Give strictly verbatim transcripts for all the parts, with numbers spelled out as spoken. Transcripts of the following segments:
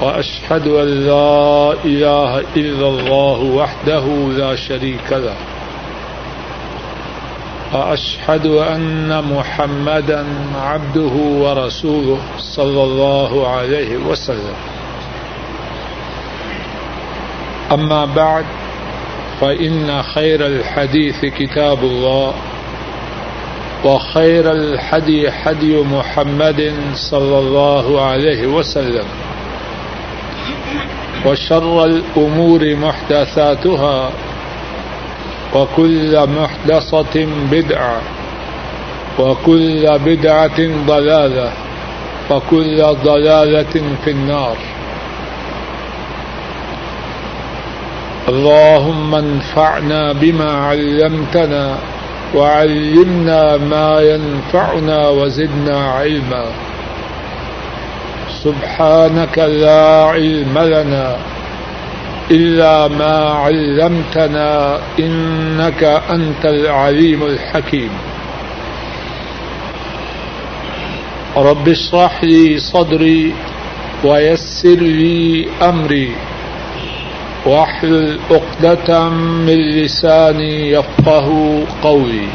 وأشهد أن لا إله إلا الله وحده لا شريك له، وأشهد أن محمدا عبده ورسوله صلى الله عليه وسلم. أما بعد، فإن خير الحديث كتاب الله، وخير الحدي حدي محمد صلى الله عليه وسلم، وشر الأمور محدثاتها، وكل محدثة بدعة، وكل بدعة ضلالة، وكل ضلالة في النار. اللهم انفعنا بما علمتنا، وعلمنا ما ينفعنا، وزدنا علما. سبحانك لا علم لنا إلا ما علمتنا، إنك أنت العليم الحكيم. رب اشرح لي صدري ويسر لي أمري واحلل عقدة من لساني يفقهوا قولي.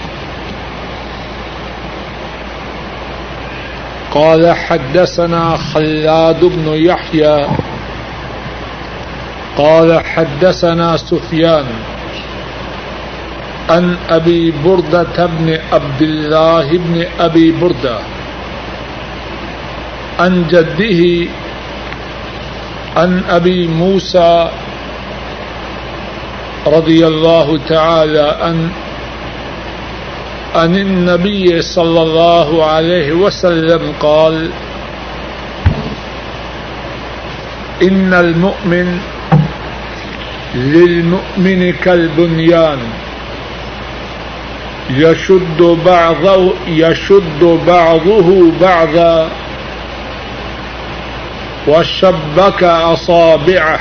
قال حدثنا خلاد بن يحيى قال حدثنا سفيان عن أبي بردة بن عبد الله بن أبي بردة عن جده عن أبي موسى رضي الله تعالى عن عن النبي صلى الله عليه وسلم قال: إن المؤمن للمؤمن كالبنيان يشد بعضه يشد بعضه بعضا وشبك أصابعه.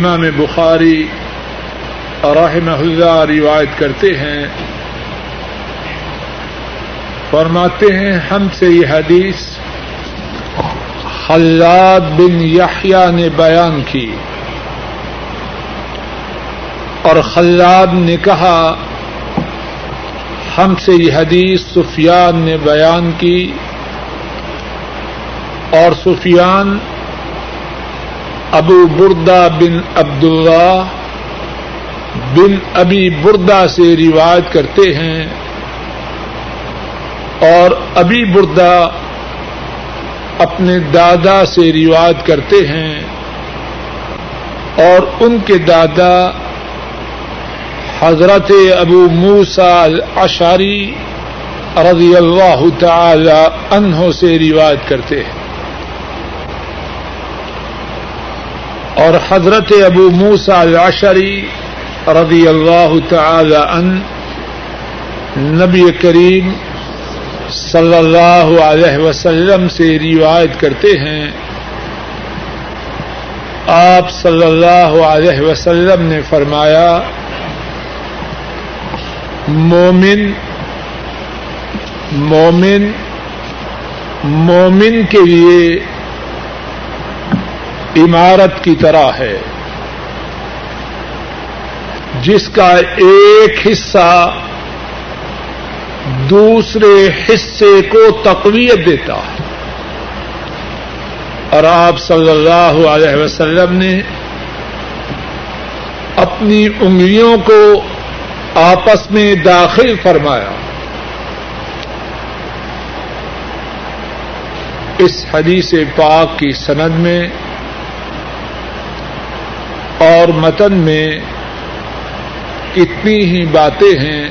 امام بخاری رحمہ اللہ روایت کرتے ہیں، فرماتے ہیں ہم سے یہ حدیث خلاد بن یحییٰ نے بیان کی، اور خلاد نے کہا ہم سے یہ حدیث سفیان نے بیان کی، اور سفیان ابو بردہ بن عبداللہ بن ابی بردہ سے روایت کرتے ہیں، اور ابی بردہ اپنے دادا سے روایت کرتے ہیں، اور ان کے دادا حضرت ابو موسیٰ الاشعری رضی اللہ تعالی عنہ سے روایت کرتے ہیں، اور حضرت ابو موسیٰ الاشعری رضی اللہ تعالی عنہ نبی کریم صلی اللہ علیہ وسلم سے روایت کرتے ہیں. آپ صلی اللہ علیہ وسلم نے فرمایا: مومن مومن مومن کے لیے عمارت کی طرح ہے جس کا ایک حصہ دوسرے حصے کو تقویت دیتا ہے. اور آپ صلی اللہ علیہ وسلم نے اپنی انگلیوں کو آپس میں داخل فرمایا. اس حدیث پاک کی سند میں اور متن میں کتنی ہی باتیں ہیں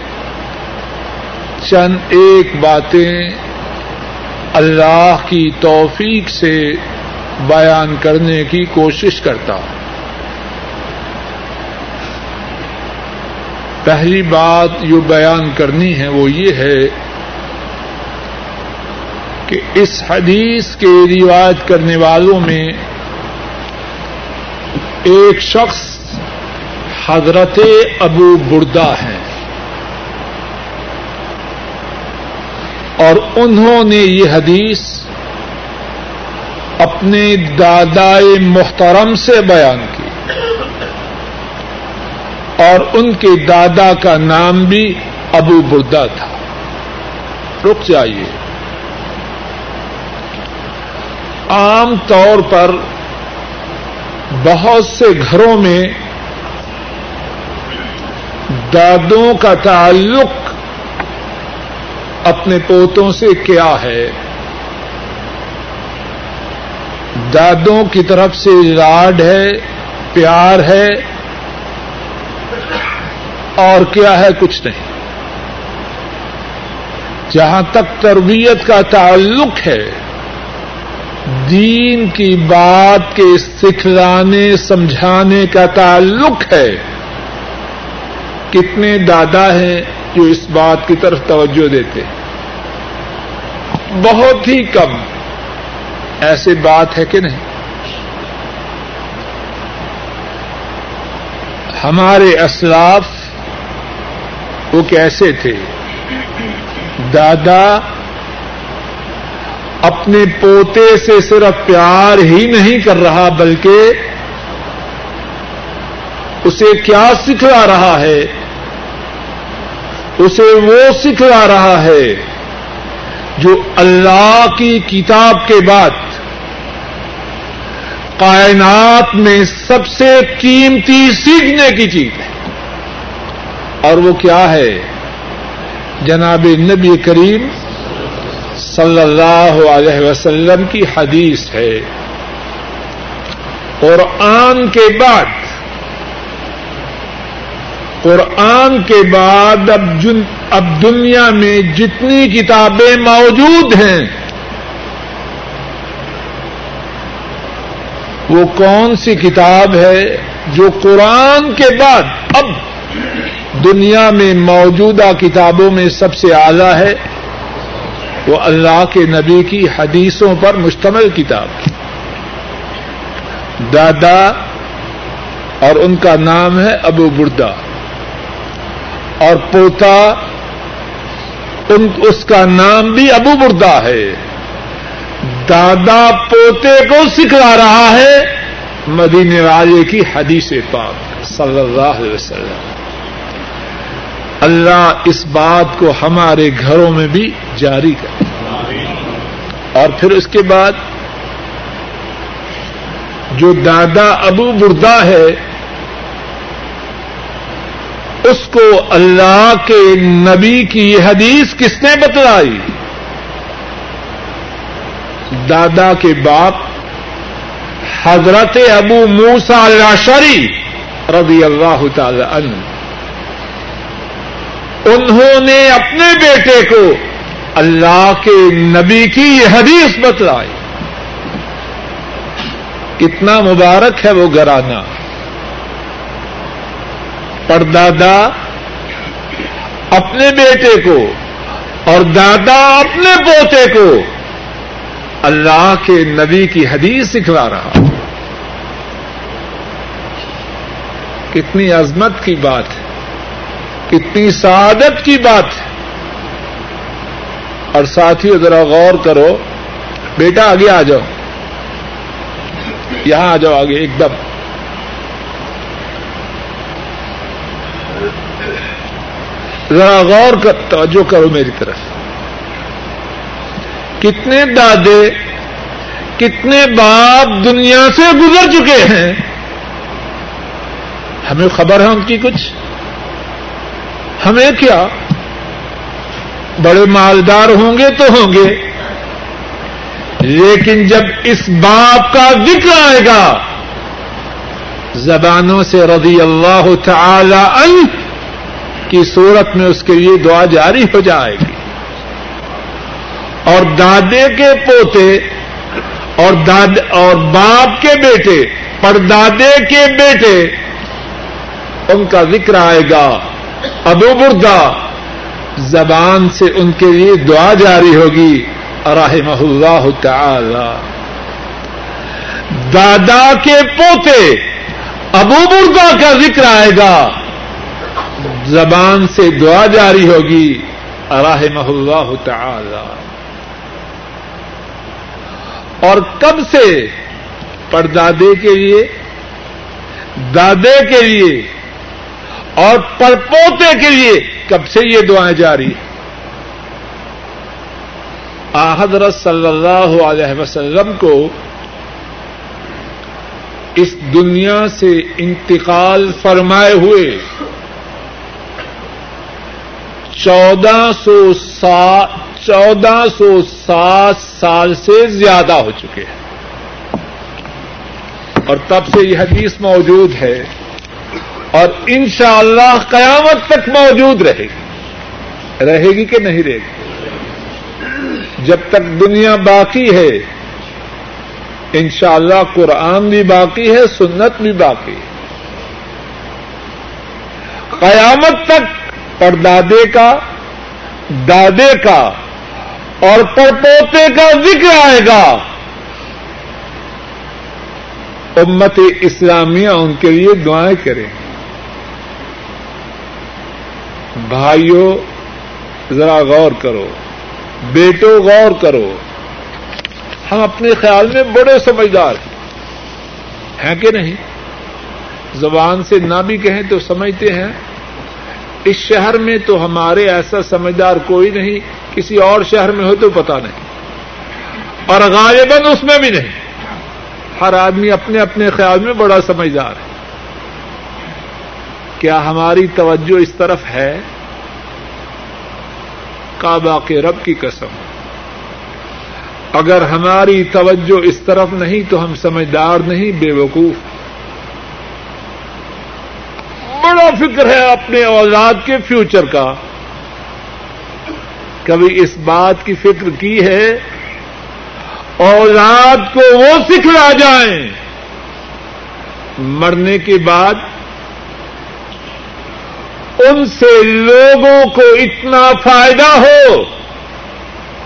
چند ایک باتیں اللہ کی توفیق سے بیان کرنے کی کوشش کرتا ہوں. پہلی بات جو بیان کرنی ہے وہ یہ ہے کہ اس حدیث کے روایت کرنے والوں میں ایک شخص حضرت ابو بردہ ہیں اور انہوں نے یہ حدیث اپنے دادائے محترم سے بیان کی اور ان کے دادا کا نام بھی ابو بردہ تھا. رک جائیے. عام طور پر بہت سے گھروں میں دادوں کا تعلق اپنے پوتوں سے کیا ہے؟ دادوں کی طرف سے لاڈ ہے, پیار ہے, اور کیا ہے؟ کچھ نہیں. جہاں تک تربیت کا تعلق ہے, دین کی بات کے سکھلانے سمجھانے کا تعلق ہے, کتنے دادا ہیں جو اس بات کی طرف توجہ دیتے؟ بہت ہی کم. ایسے بات ہے کہ نہیں. ہمارے اسلاف وہ کیسے تھے؟ دادا اپنے پوتے سے صرف پیار ہی نہیں کر رہا بلکہ اسے کیا سکھلا رہا ہے؟ اسے وہ سکھلا رہا ہے جو اللہ کی کتاب کے بعد کائنات میں سب سے قیمتی سیکھنے کی چیز ہے, اور وہ کیا ہے؟ جناب نبی کریم صلی اللہ علیہ وسلم کی حدیث ہے. قرآن کے بعد قرآن کے بعد اب, جن اب دنیا میں جتنی کتابیں موجود ہیں وہ کون سی کتاب ہے جو قرآن کے بعد اب دنیا میں موجودہ کتابوں میں سب سے اعلیٰ ہے؟ وہ اللہ کے نبی کی حدیثوں پر مشتمل کتاب. دادا اور ان کا نام ہے ابو بردہ, اور پوتا ان اس کا نام بھی ابو بردہ ہے. دادا پوتے کو سکھلا رہا ہے مدینے والے کی حدیث پاک صلی اللہ علیہ وسلم. اللہ اس بات کو ہمارے گھروں میں بھی جاری کرے. اور پھر اس کے بعد جو دادا ابو بردہ ہے اس کو اللہ کے نبی کی یہ حدیث کس نے بتلائی؟ دادا کے باپ حضرت ابو موسیٰ الأشعری رضی اللہ تعالی عنہ, انہوں نے اپنے بیٹے کو اللہ کے نبی کی یہ حدیث بتلائی. کتنا مبارک ہے وہ گھرانہ. پردادا اپنے بیٹے کو اور دادا اپنے پوتے کو اللہ کے نبی کی حدیث سکھلا رہا. کتنی عظمت کی بات ہے, کتنی سعادت کی بات ہے. اور ساتھیو ذرا غور کرو, بیٹا آگے آ جاؤ, یہاں آ جاؤ آگے ایک دم. ذرا غور کر, توجہ کرو میری طرف. کتنے دادے کتنے باپ دنیا سے گزر چکے ہیں, ہمیں خبر ہے ان کی کچھ؟ ہمیں کیا, بڑے مالدار ہوں گے تو ہوں گے, لیکن جب اس باپ کا ذکر آئے گا زبانوں سے رضی اللہ تعالی عنہ کی صورت میں اس کے لیے دعا جاری ہو جائے گی. اور دادے کے پوتے اور داد اور باپ کے بیٹے پردادے کے بیٹے ان کا ذکر آئے گا. ابو بردہ زبان سے ان کے لیے دعا جاری ہوگی رحمہ اللہ تعالی. دادا کے پوتے ابو بردہ کا ذکر آئے گا, زبان سے دعا جاری ہوگی رحمہ اللہ تعالی. اور کب سے پردادے کے لیے, دادے کے لیے اور پرپوتے کے لیے کب سے یہ دعائیں جاری؟ حضرت صلی اللہ علیہ وسلم کو اس دنیا سے انتقال فرمائے ہوئے چودہ سو سات چودہ سو سات سال سے زیادہ ہو چکے ہیں, اور تب سے یہ حدیث موجود ہے اور انشاءاللہ قیامت تک موجود رہے گی. رہے گی کہ نہیں رہے گی؟ جب تک دنیا باقی ہے انشاءاللہ قرآن بھی باقی ہے, سنت بھی باقی ہے. قیامت تک پردادے کا, دادے کا اور پڑپوتے کا ذکر آئے گا. امت اسلامیہ ان کے لیے دعائیں کریں. بھائیوں ذرا غور کرو, بیٹوں غور کرو. ہم اپنے خیال میں بڑے سمجھدار ہیں کہ نہیں؟ زبان سے نہ بھی کہیں تو سمجھتے ہیں. اس شہر میں تو ہمارے ایسا سمجھدار کوئی نہیں, کسی اور شہر میں ہو تو پتہ نہیں, اور غالباً اس میں بھی نہیں. ہر آدمی اپنے اپنے خیال میں بڑا سمجھدار ہے. کیا ہماری توجہ اس طرف ہے؟ کعبہ کے رب کی قسم, اگر ہماری توجہ اس طرف نہیں تو ہم سمجھدار نہیں, بے وقوف. بڑا فکر ہے اپنے اولاد کے فیوچر کا. کبھی اس بات کی فکر کی ہے اولاد کو وہ سکھلا جائیں مرنے کے بعد ان سے لوگوں کو اتنا فائدہ ہو,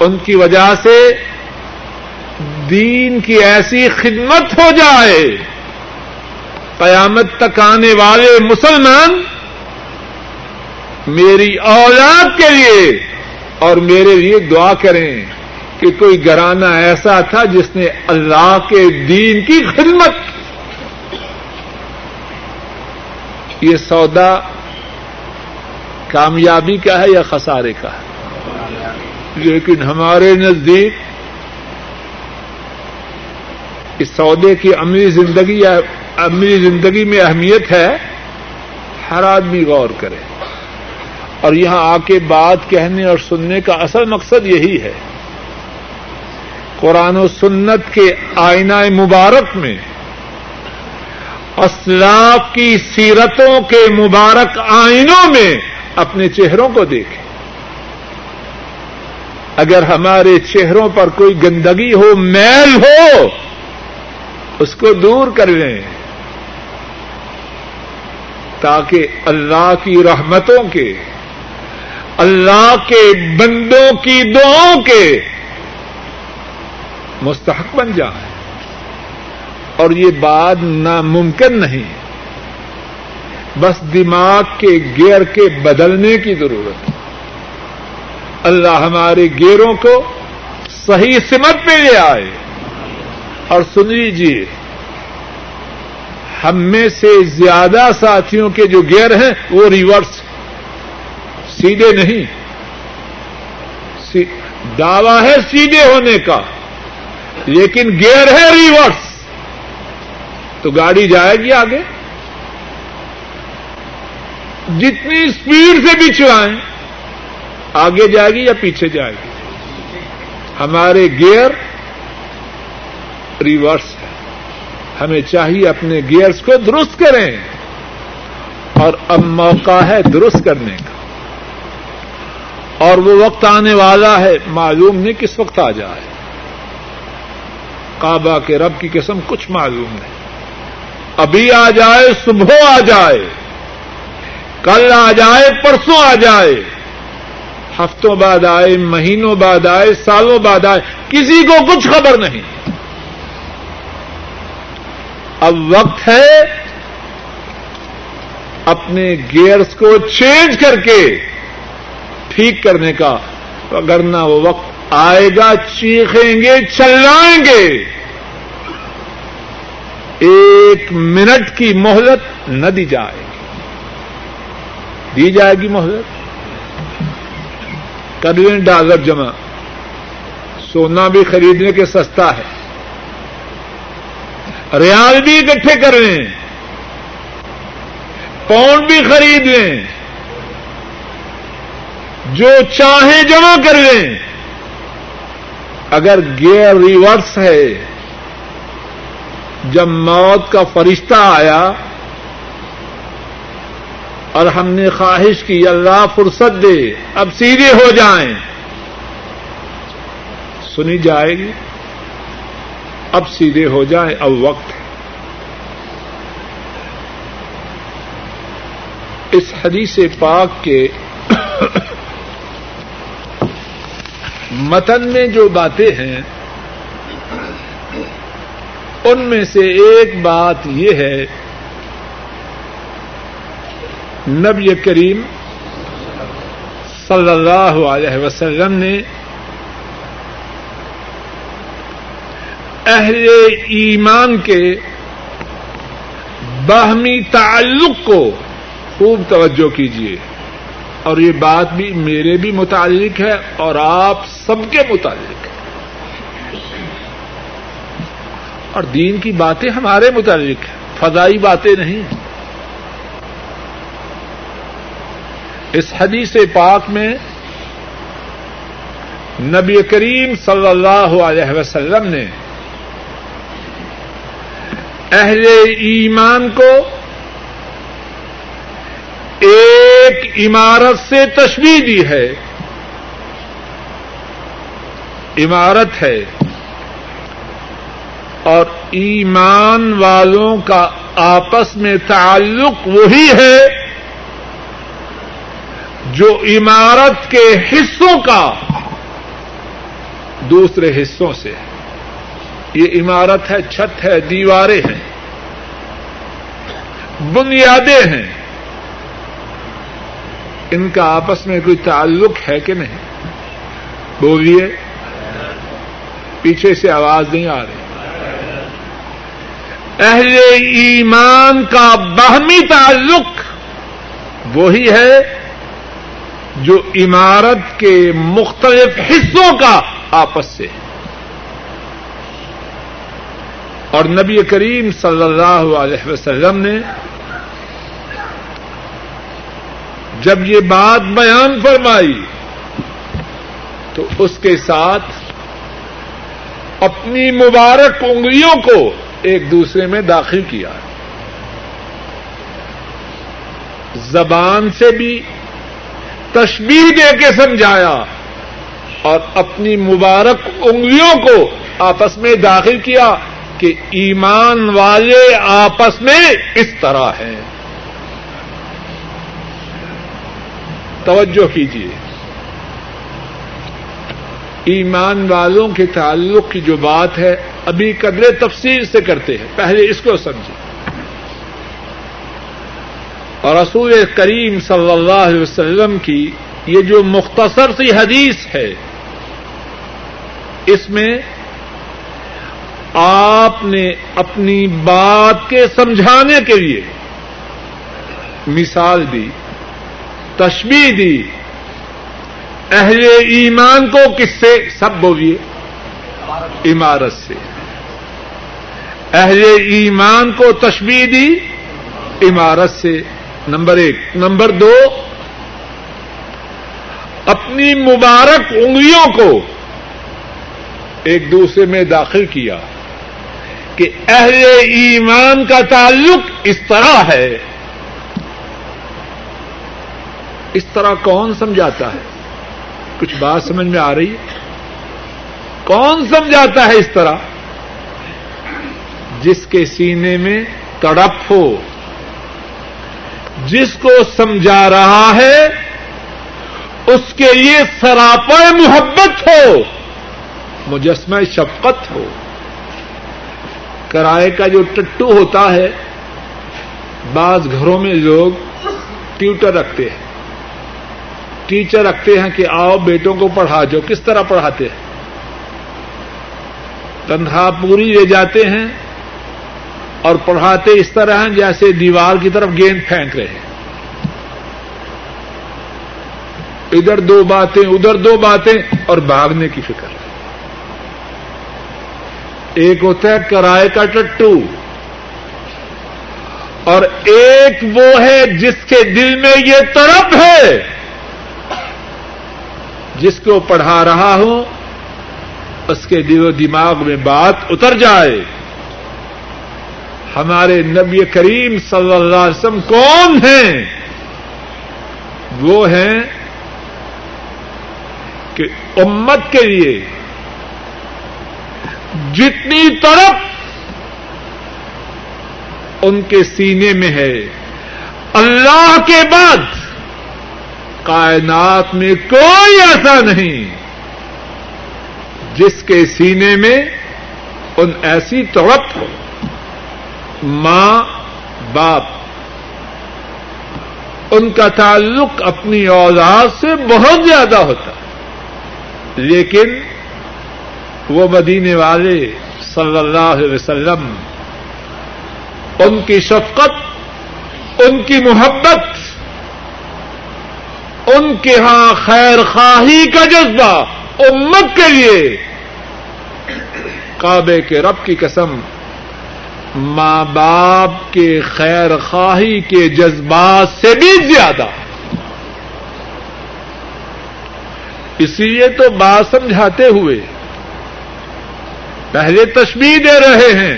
ان کی وجہ سے دین کی ایسی خدمت ہو جائے قیامت تک آنے والے مسلمان میری اولاد کے لیے اور میرے لیے دعا کریں کہ کوئی گھرانہ ایسا تھا جس نے اللہ کے دین کی خدمت. یہ سودا کامیابی کا ہے یا خسارے کا ہے؟ لیکن ہمارے نزدیک اس سودے کی عملی زندگی یا عملی زندگی میں اہمیت ہے. ہر آدمی غور کرے, اور یہاں آ کے بات کہنے اور سننے کا اصل مقصد یہی ہے. قرآن و سنت کے آئینہ مبارک میں, اسلاف کی سیرتوں کے مبارک آئینوں میں اپنے چہروں کو دیکھیں. اگر ہمارے چہروں پر کوئی گندگی ہو, میل ہو, اس کو دور کر لیں تاکہ اللہ کی رحمتوں کے, اللہ کے بندوں کی دعاؤں کے مستحق بن جائے. اور یہ بات ناممکن نہیں, بس دماغ کے گیئر کے بدلنے کی ضرورت ہے. اللہ ہمارے گیئروں کو صحیح سمت پہ لے آئے. اور سن لیجیے, ہم میں سے زیادہ ساتھیوں کے جو گیئر ہیں وہ ریورس, سیدھے نہیں. سی... دعویٰ ہے سیدھے ہونے کا لیکن گیئر ہے ریورس, تو گاڑی جائے گی آگے. جتنی اسپیڈ سے بھی چلائیں آگے جائے گی یا پیچھے جائے گی؟ ہمارے گیئر ریورس ہے. ہمیں چاہیے اپنے گیئرز کو درست کریں, اور اب موقع ہے درست کرنے کا. اور وہ وقت آنے والا ہے، معلوم نہیں کس وقت آ جائے. کعبہ کے رب کی قسم کچھ معلوم نہیں، ابھی آ جائے، صبح آ جائے، کل آ جائے، پرسوں آ جائے، ہفتوں بعد آئے، مہینوں بعد آئے، سالوں بعد آئے، کسی کو کچھ خبر نہیں. اب وقت ہے اپنے گیئرز کو چینج کر کے ٹھیک کرنے کا، ورنہ وہ وقت آئے گا چیخیں گے چلائیں گے. ایک منٹ کی مہلت نہ دی جائے گی، دی جائے گی مہلت. کر لیں ڈالر جمع، سونا بھی خریدنے کے سستا ہے، ریال بھی اکٹھے کر لیں، پاؤنڈ بھی خرید لیں، جو چاہیں جمع کر لیں. اگر گیئر ریورس ہے، جب موت کا فرشتہ آیا اور ہم نے خواہش کی اللہ فرصت دے اب سیدھے ہو جائیں، سنی جائے گی اب سیدھے ہو جائیں، اب وقت ہے. اس حدیث پاک کے متن میں جو باتیں ہیں ان میں سے ایک بات یہ ہے، نبی کریم صلی اللہ علیہ وسلم نے اہل ایمان کے باہمی تعلق کو خوب توجہ کیجیے، اور یہ بات بھی میرے بھی متعلق ہے اور آپ سب کے متعلق ہے، اور دین کی باتیں ہمارے متعلق ہیں، فضائی باتیں نہیں. اس حدیث پاک میں نبی کریم صلی اللہ علیہ وسلم نے اہل ایمان کو ایک عمارت سے تشبیہ دی ہے. عمارت ہے اور ایمان والوں کا آپس میں تعلق وہی ہے جو عمارت کے حصوں کا دوسرے حصوں سے ہے. یہ عمارت ہے، چھت ہے، دیواریں ہیں، بنیادیں ہیں، ان کا آپس میں کوئی تعلق ہے کہ نہیں؟ بولیے. پیچھے سے آواز نہیں آ رہی. اہل ایمان کا باہمی تعلق وہی ہے جو عمارت کے مختلف حصوں کا آپس سے، اور نبی کریم صلی اللہ علیہ وسلم نے جب یہ بات بیان فرمائی تو اس کے ساتھ اپنی مبارک انگلیوں کو ایک دوسرے میں داخل کیا. زبان سے بھی تشبیہ دے کے سمجھایا اور اپنی مبارک انگلیوں کو آپس میں داخل کیا کہ ایمان والے آپس میں اس طرح ہیں. توجہ کیجیے، ایمان والوں کے تعلق کی جو بات ہے ابھی قدرے تفصیل سے کرتے ہیں، پہلے اس کو سمجھیں. اور رسول کریم صلی اللہ علیہ وسلم کی یہ جو مختصر سی حدیث ہے، اس میں آپ نے اپنی بات کے سمجھانے کے لیے مثال دی، تشبیہ دی. اہل ایمان کو کس سے؟ سب بولیے، عمارت سے. اہل ایمان کو تشبیہ دی عمارت سے، نمبر ایک. نمبر دو، اپنی مبارک انگلیوں کو ایک دوسرے میں داخل کیا کہ اہل ایمان کا تعلق اس طرح ہے. اس طرح کون سمجھاتا ہے؟ کچھ بات سمجھ میں آ رہی ہے؟ کون سمجھاتا ہے اس طرح؟ جس کے سینے میں تڑپ ہو، جس کو سمجھا رہا ہے اس کے لیے سراپا محبت ہو، مجسمہ شفقت ہو۔ کرائے کا جو ٹٹو ہوتا ہے، بعض گھروں میں لوگ ٹیوٹر رکھتے ہیں، ٹیچر رکھتے ہیں کہ آؤ بیٹوں کو پڑھا جو۔ کس طرح پڑھاتے ہیں؟ تنخواہ پوری لے جاتے ہیں اور پڑھاتے اس طرح ہیں جیسے دیوار کی طرف گیند پھینک رہے ہیں، ادھر دو باتیں ادھر دو باتیں اور بھاگنے کی فکر۔ ایک ہوتا ہے کرائے کا ٹٹو، اور ایک وہ ہے جس کے دل میں یہ تڑپ ہے جس کو پڑھا رہا ہوں اس کے دل و دماغ میں بات اتر جائے۔ ہمارے نبی کریم صلی اللہ علیہ وسلم کون ہیں؟ وہ ہیں کہ امت کے لیے جتنی تڑپ ان کے سینے میں ہے، اللہ کے بعد کائنات میں کوئی ایسا نہیں جس کے سینے میں ان ایسی تڑپ ہو۔ ماں باپ، ان کا تعلق اپنی اولاد سے بہت زیادہ ہوتا، لیکن وہ مدینے والے صلی اللہ علیہ وسلم، ان کی شفقت، ان کی محبت، ان کے ہاں خیر خواہی کا جذبہ امت کے لیے، کعبے کے رب کی قسم ماں باپ کے خیر خواہی کے جذبات سے بھی زیادہ۔ اسی لیے تو بات سمجھاتے ہوئے پہلے تشبیہ دے رہے ہیں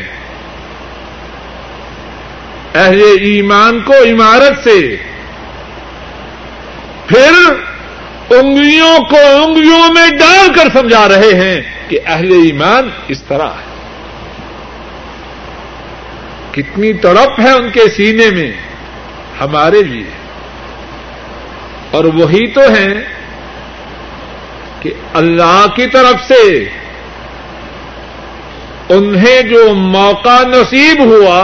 اہل ایمان کو عمارت سے، پھر انگلیوں کو انگلیوں میں ڈال کر سمجھا رہے ہیں کہ اہل ایمان اس طرح ہے۔ کتنی تڑپ ہے ان کے سینے میں ہمارے لیے، اور وہی تو ہیں کہ اللہ کی طرف سے انہیں جو موقع نصیب ہوا،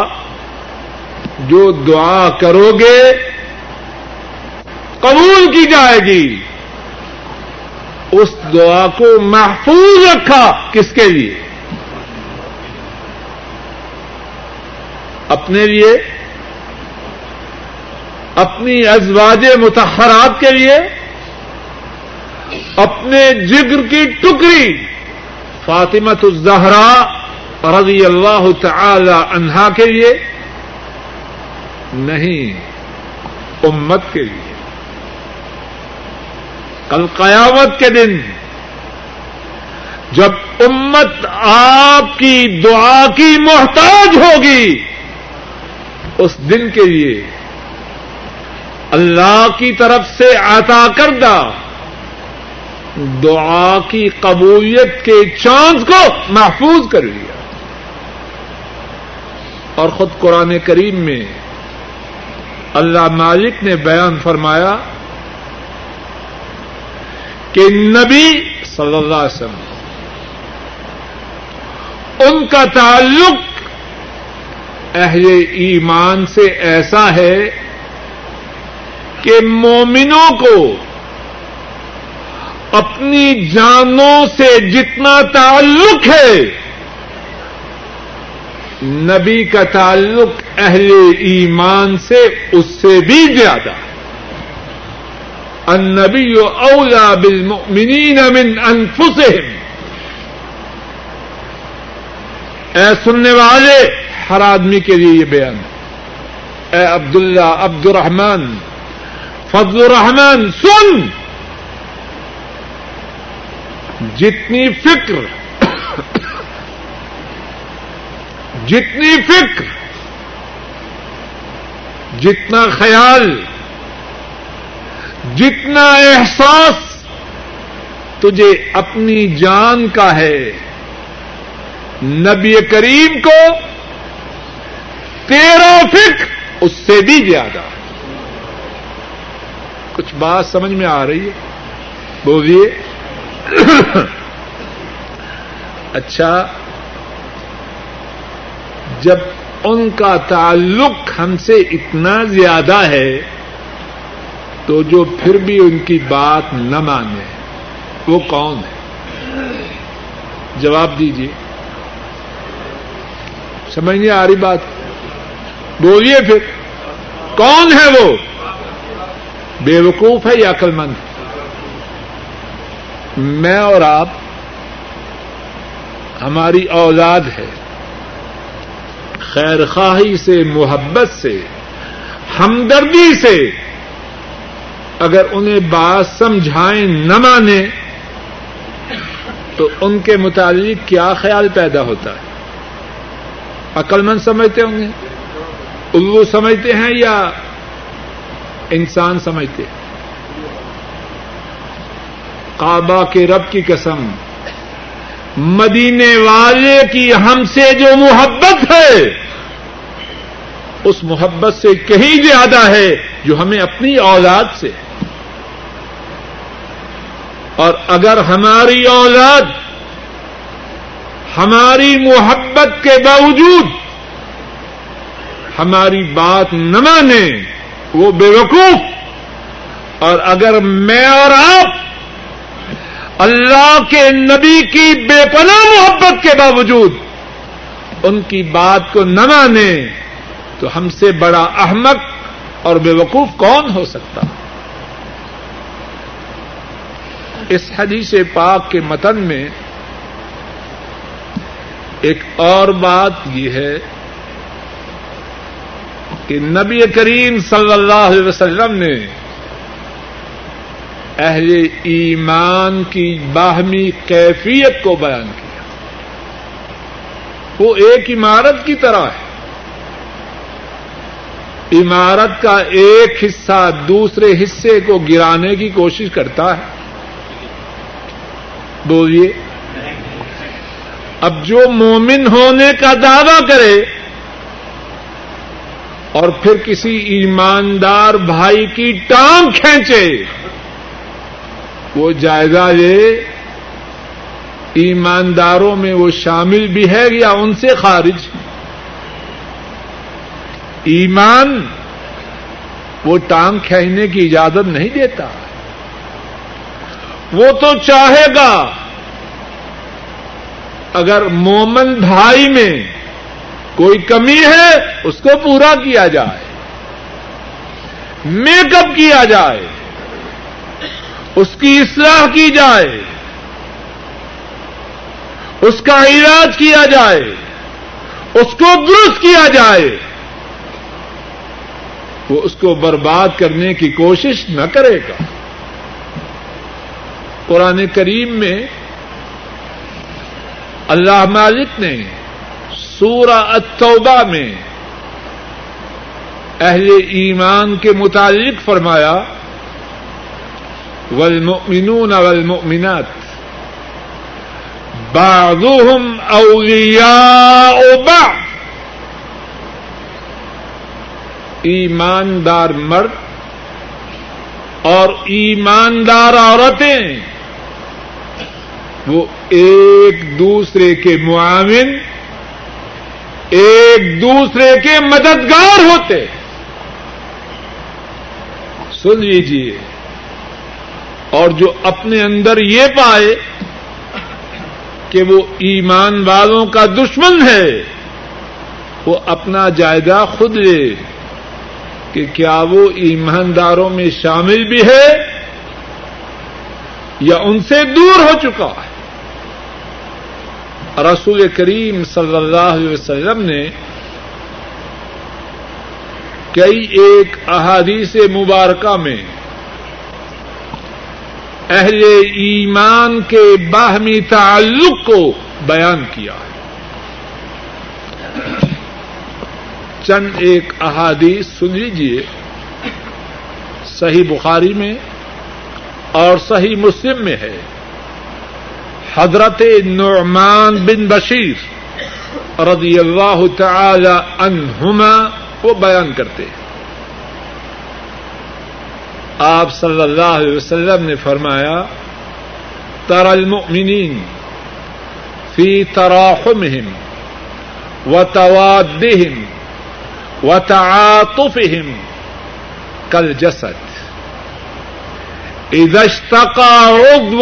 جو دعا کرو گے قبول کی جائے گی، اس دعا کو محفوظ رکھا۔ کس کے لیے؟ اپنے لیے، اپنی ازواج مطہرات کے لیے، اپنے جگر کی ٹکڑی فاطمۃ الزہرا رضی اللہ تعالی عنہا کے لیے نہیں، امت کے لیے۔ کل قیامت کے دن جب امت آپ کی دعا کی محتاج ہوگی، اس دن کے لیے اللہ کی طرف سے عطا کردہ دعا کی قبولیت کے چانس کو محفوظ کر لیا۔ اور خود قرآن کریم میں اللہ مالک نے بیان فرمایا کہ نبی صلی اللہ علیہ وسلم، ان کا تعلق اہل ایمان سے ایسا ہے کہ مومنوں کو اپنی جانوں سے جتنا تعلق ہے، نبی کا تعلق اہل ایمان سے اس سے بھی زیادہ ہے۔ النبی اولیٰ بالمؤمنین من انفسہم۔ اے سننے والے، ہر آدمی کے لیے یہ بیان ہے۔ اے عبداللہ، عبد الرحمن، فضل الرحمن، سن، جتنی فکر جتنی فکر جتنا خیال، جتنا احساس تجھے اپنی جان کا ہے، نبی کریم کو تیرہ فکر اس سے بھی زیادہ۔ کچھ بات سمجھ میں آ رہی ہے؟ بولیے۔ اچھا، جب ان کا تعلق ہم سے اتنا زیادہ ہے تو جو پھر بھی ان کی بات نہ مانے وہ کون ہے؟ جواب دیجیے، سمجھ نہیں آ رہی بات؟ بولیے پھر کون ہے وہ؟ بے وقوف ہے یا عقل مند؟ میں اور آپ ہماری اولاد ہے، خیر خواہی سے، محبت سے، ہمدردی سے اگر انہیں بات سمجھائیں نہ مانیں تو ان کے متعلق کیا خیال پیدا ہوتا ہے؟ عقل مند سمجھتے ہوں گے، الو سمجھتے ہیں یا انسان سمجھتے ہیں؟ کعبہ کے رب کی قسم، مدینے والے کی ہم سے جو محبت ہے اس محبت سے کہیں زیادہ ہے جو ہمیں اپنی اولاد سے، اور اگر ہماری اولاد ہماری محبت کے باوجود ہماری بات نہ مانے وہ بے وقوف، اور اگر میں اور آپ اللہ کے نبی کی بے پناہ محبت کے باوجود ان کی بات کو نہ مانے تو ہم سے بڑا احمق اور بے وقوف کون ہو سکتا؟ اس حدیث پاک کے متن میں ایک اور بات یہ ہے کہ نبی کریم صلی اللہ علیہ وسلم نے اہل ایمان کی باہمی کیفیت کو بیان کیا۔ وہ ایک عمارت کی طرح ہے، عمارت کا ایک حصہ دوسرے حصے کو گرانے کی کوشش کرتا ہے۔ بولیے۔ اب جو مومن ہونے کا دعویٰ کرے اور پھر کسی ایماندار بھائی کی ٹانگ کھینچے، وہ جائزہ لے ایمانداروں میں وہ شامل بھی ہے یا ان سے خارج۔ ایمان وہ ٹانگ کھینچنے کی اجازت نہیں دیتا، وہ تو چاہے گا اگر مومن بھائی میں کوئی کمی ہے اس کو پورا کیا جائے، میک اپ کیا جائے، اس کی اصلاح کی جائے، اس کا علاج کیا جائے، اس کو درست کیا جائے۔ وہ اس کو برباد کرنے کی کوشش نہ کرے گا۔ قرآن کریم میں اللہ مالک نے سورہ التوبہ میں اہل ایمان کے متعلق فرمایا، والمؤمنون والمؤمنات بعضهم اولیاء بعض، ایماندار مرد اور ایماندار عورتیں وہ ایک دوسرے کے معاون، ایک دوسرے کے مددگار ہوتے۔ سن لیجیے، اور جو اپنے اندر یہ پائے کہ وہ ایمان والوں کا دشمن ہے وہ اپنا جائزہ خود لے کہ کیا وہ ایمانداروں میں شامل بھی ہے یا ان سے دور ہو چکا ہے۔ رسول کریم صلی اللہ علیہ وسلم نے کئی ایک احادیث مبارکہ میں اہل ایمان کے باہمی تعلق کو بیان کیا ہے۔ چند ایک احادیث سن لیجیے، صحیح بخاری میں اور صحیح مسلم میں ہے۔ حضرت نعمان بن بشیر رضی اللہ تعالی عنہما وہ بیان کرتے ہیں. آپ صلی اللہ علیہ وسلم نے فرمایا ترى المؤمنین فی تراحمهم وتوادهم وتعاطفهم كالجسد اذا اشتقى عضو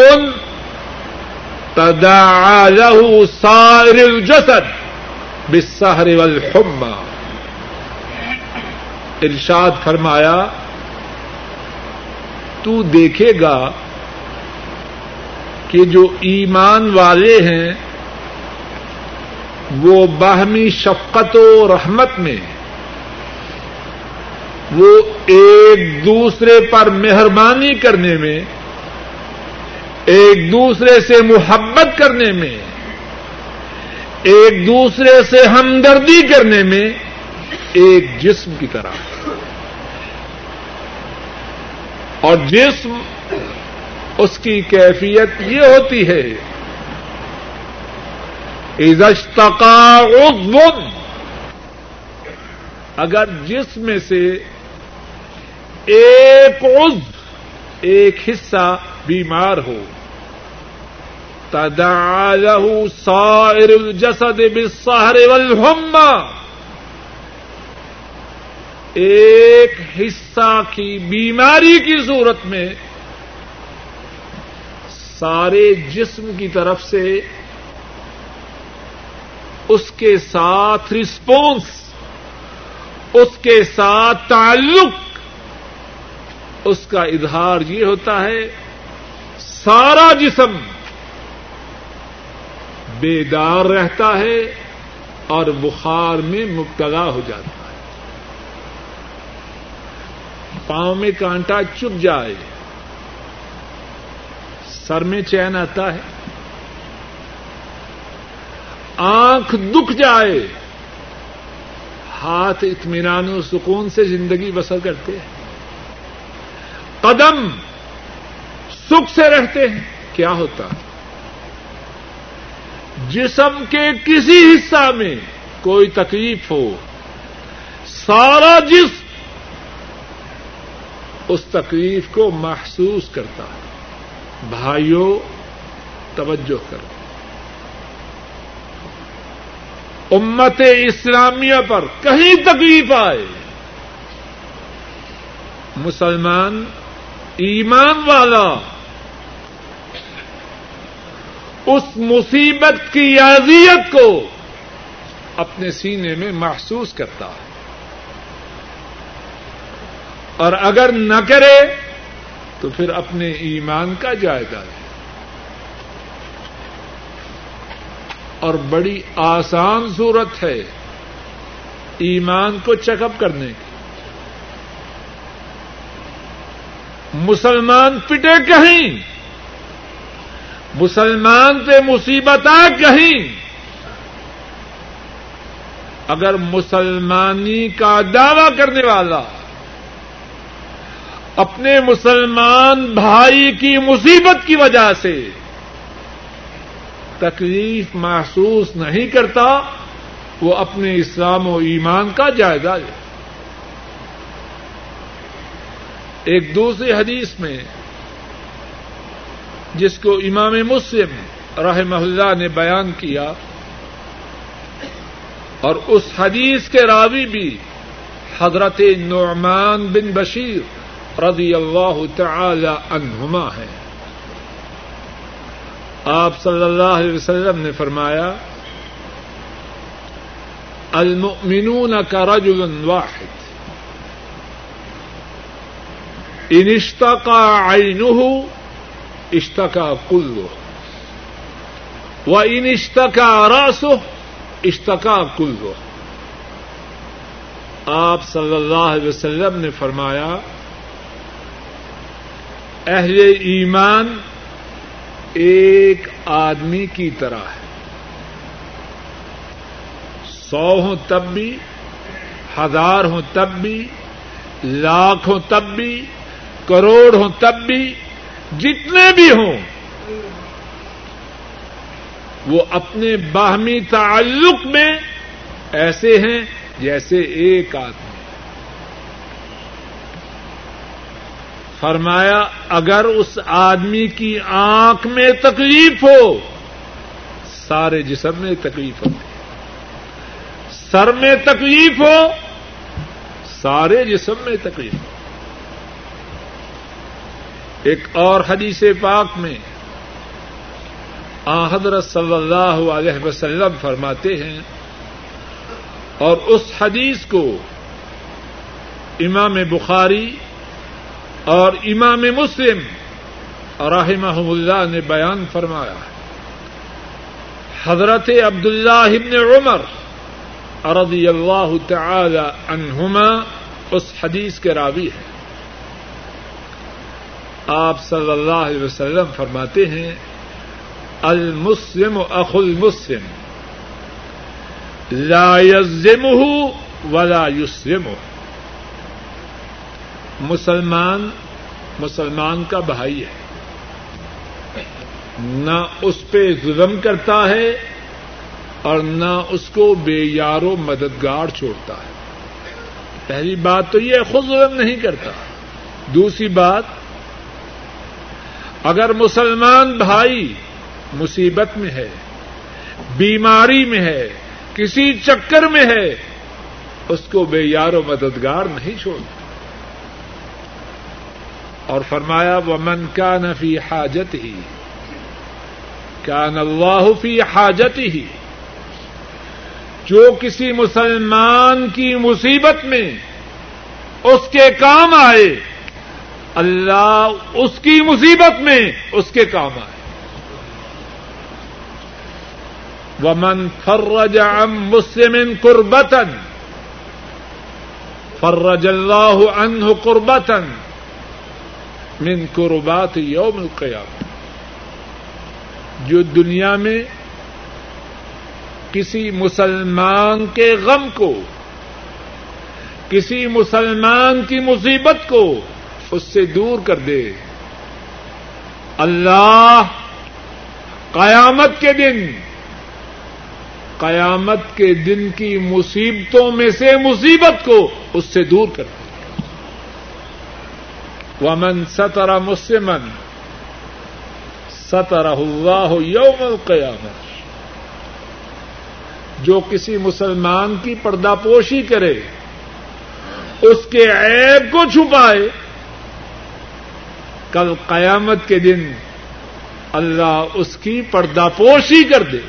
تداعى له سائر الجسد بالسهر والحمى. ارشاد فرمایا تو دیکھے گا کہ جو ایمان والے ہیں وہ باہمی شفقت و رحمت میں وہ ایک دوسرے پر مہربانی کرنے میں، ایک دوسرے سے محبت کرنے میں، ایک دوسرے سے ہمدردی کرنے میں ایک جسم کی طرح، اور جسم اس کی کیفیت یہ ہوتی ہے اذا اشتقا عضو، اگر جسم میں سے ایک عضو ایک حصہ بیمار ہو تداعى له سائر الجسد بالسهر والحمى، ایک حصہ کی بیماری کی صورت میں سارے جسم کی طرف سے اس کے ساتھ رسپونس، اس کے ساتھ تعلق، اس کا اظہار یہ ہوتا ہے سارا جسم بیدار رہتا ہے اور بخار میں مبتلا ہو جاتا ہے. پاؤں میں کانٹا چبھ جائے سر میں چین آتا ہے، آنکھ دکھ جائے ہاتھ اطمینان و سکون سے زندگی بسر کرتے ہیں، قدم سکھ سے رہتے ہیں. کیا ہوتا؟ جسم کے کسی حصہ میں کوئی تکلیف ہو سارا جسم اس تکلیف کو محسوس کرتا ہے. بھائیو توجہ کرو، امت اسلامیہ پر کہیں تکلیف آئے، مسلمان ایمان والا اس مصیبت کی اذیت کو اپنے سینے میں محسوس کرتا ہے، اور اگر نہ کرے تو پھر اپنے ایمان کا جائزہ لے. اور بڑی آسان صورت ہے ایمان کو چیک اپ کرنے کی. مسلمان پٹے کہیں، مسلمان پہ مصیبت آ کہیں، اگر مسلمانی کا دعویٰ کرنے والا اپنے مسلمان بھائی کی مصیبت کی وجہ سے تکلیف محسوس نہیں کرتا، وہ اپنے اسلام و ایمان کا جائزہ لے. ایک دوسری حدیث میں جس کو امام مسلم رحمہ اللہ نے بیان کیا، اور اس حدیث کے راوی بھی حضرت نعمان بن بشیر رضی اللہ تعالی عنہما ہیں، آپ صلی اللہ علیہ وسلم نے فرمایا المؤمنون كرجل واحد ان اشتقى عينه اشتقى كله وان اشتقى رأسه اشتقى كله. آپ صلی اللہ علیہ وسلم نے فرمایا اہل ایمان ایک آدمی کی طرح ہے، سو ہوں تب بھی، ہزار ہوں تب بھی، لاکھ ہوں تب بھی، کروڑ ہوں تب بھی، جتنے بھی ہوں وہ اپنے باہمی تعلق میں ایسے ہیں جیسے ایک آدمی. فرمایا اگر اس آدمی کی آنکھ میں تکلیف ہو سارے جسم میں تکلیف ہوتی ہے، سر میں تکلیف ہو سارے جسم میں تکلیف ہو. ایک اور حدیث پاک میں آن حضرت صلی اللہ علیہ وسلم فرماتے ہیں، اور اس حدیث کو امام بخاری اور امام مسلم رحمہم اللہ نے بیان فرمایا، حضرت عبداللہ بن عمر رضی اللہ تعالی عنہما اس حدیث کے راوی ہیں. آپ صلی اللہ علیہ وسلم فرماتے ہیں المسلم اخو المسلم لا یظلمہ ولا یسلمہ، مسلمان مسلمان کا بھائی ہے، نہ اس پہ ظلم کرتا ہے اور نہ اس کو بے یار و مددگار چھوڑتا ہے. پہلی بات تو یہ خود ظلم نہیں کرتا، دوسری بات اگر مسلمان بھائی مصیبت میں ہے، بیماری میں ہے، کسی چکر میں ہے، اس کو بے یار و مددگار نہیں چھوڑتا. اور فرمایا ومن کان فی حاجتہ کان اللہ فی حاجتہ، جو کسی مسلمان کی مصیبت میں اس کے کام آئے اللہ اس کی مصیبت میں اس کے کام آئے. ومن فرج عن مسلم کربتا فرج اللہ عنہ کربتا من قربات یوم القیامہ، جو دنیا میں کسی مسلمان کے غم کو، کسی مسلمان کی مصیبت کو اس سے دور کر دے، اللہ قیامت کے دن قیامت کے دن کی مصیبتوں میں سے مصیبت کو اس سے دور کر دے. ومن ستر مسلما سترہ اللہ یوم القیامہ، جو کسی مسلمان کی پردہ پوشی کرے، اس کے عیب کو چھپائے، کل قیامت کے دن اللہ اس کی پردہ پوشی کر دے.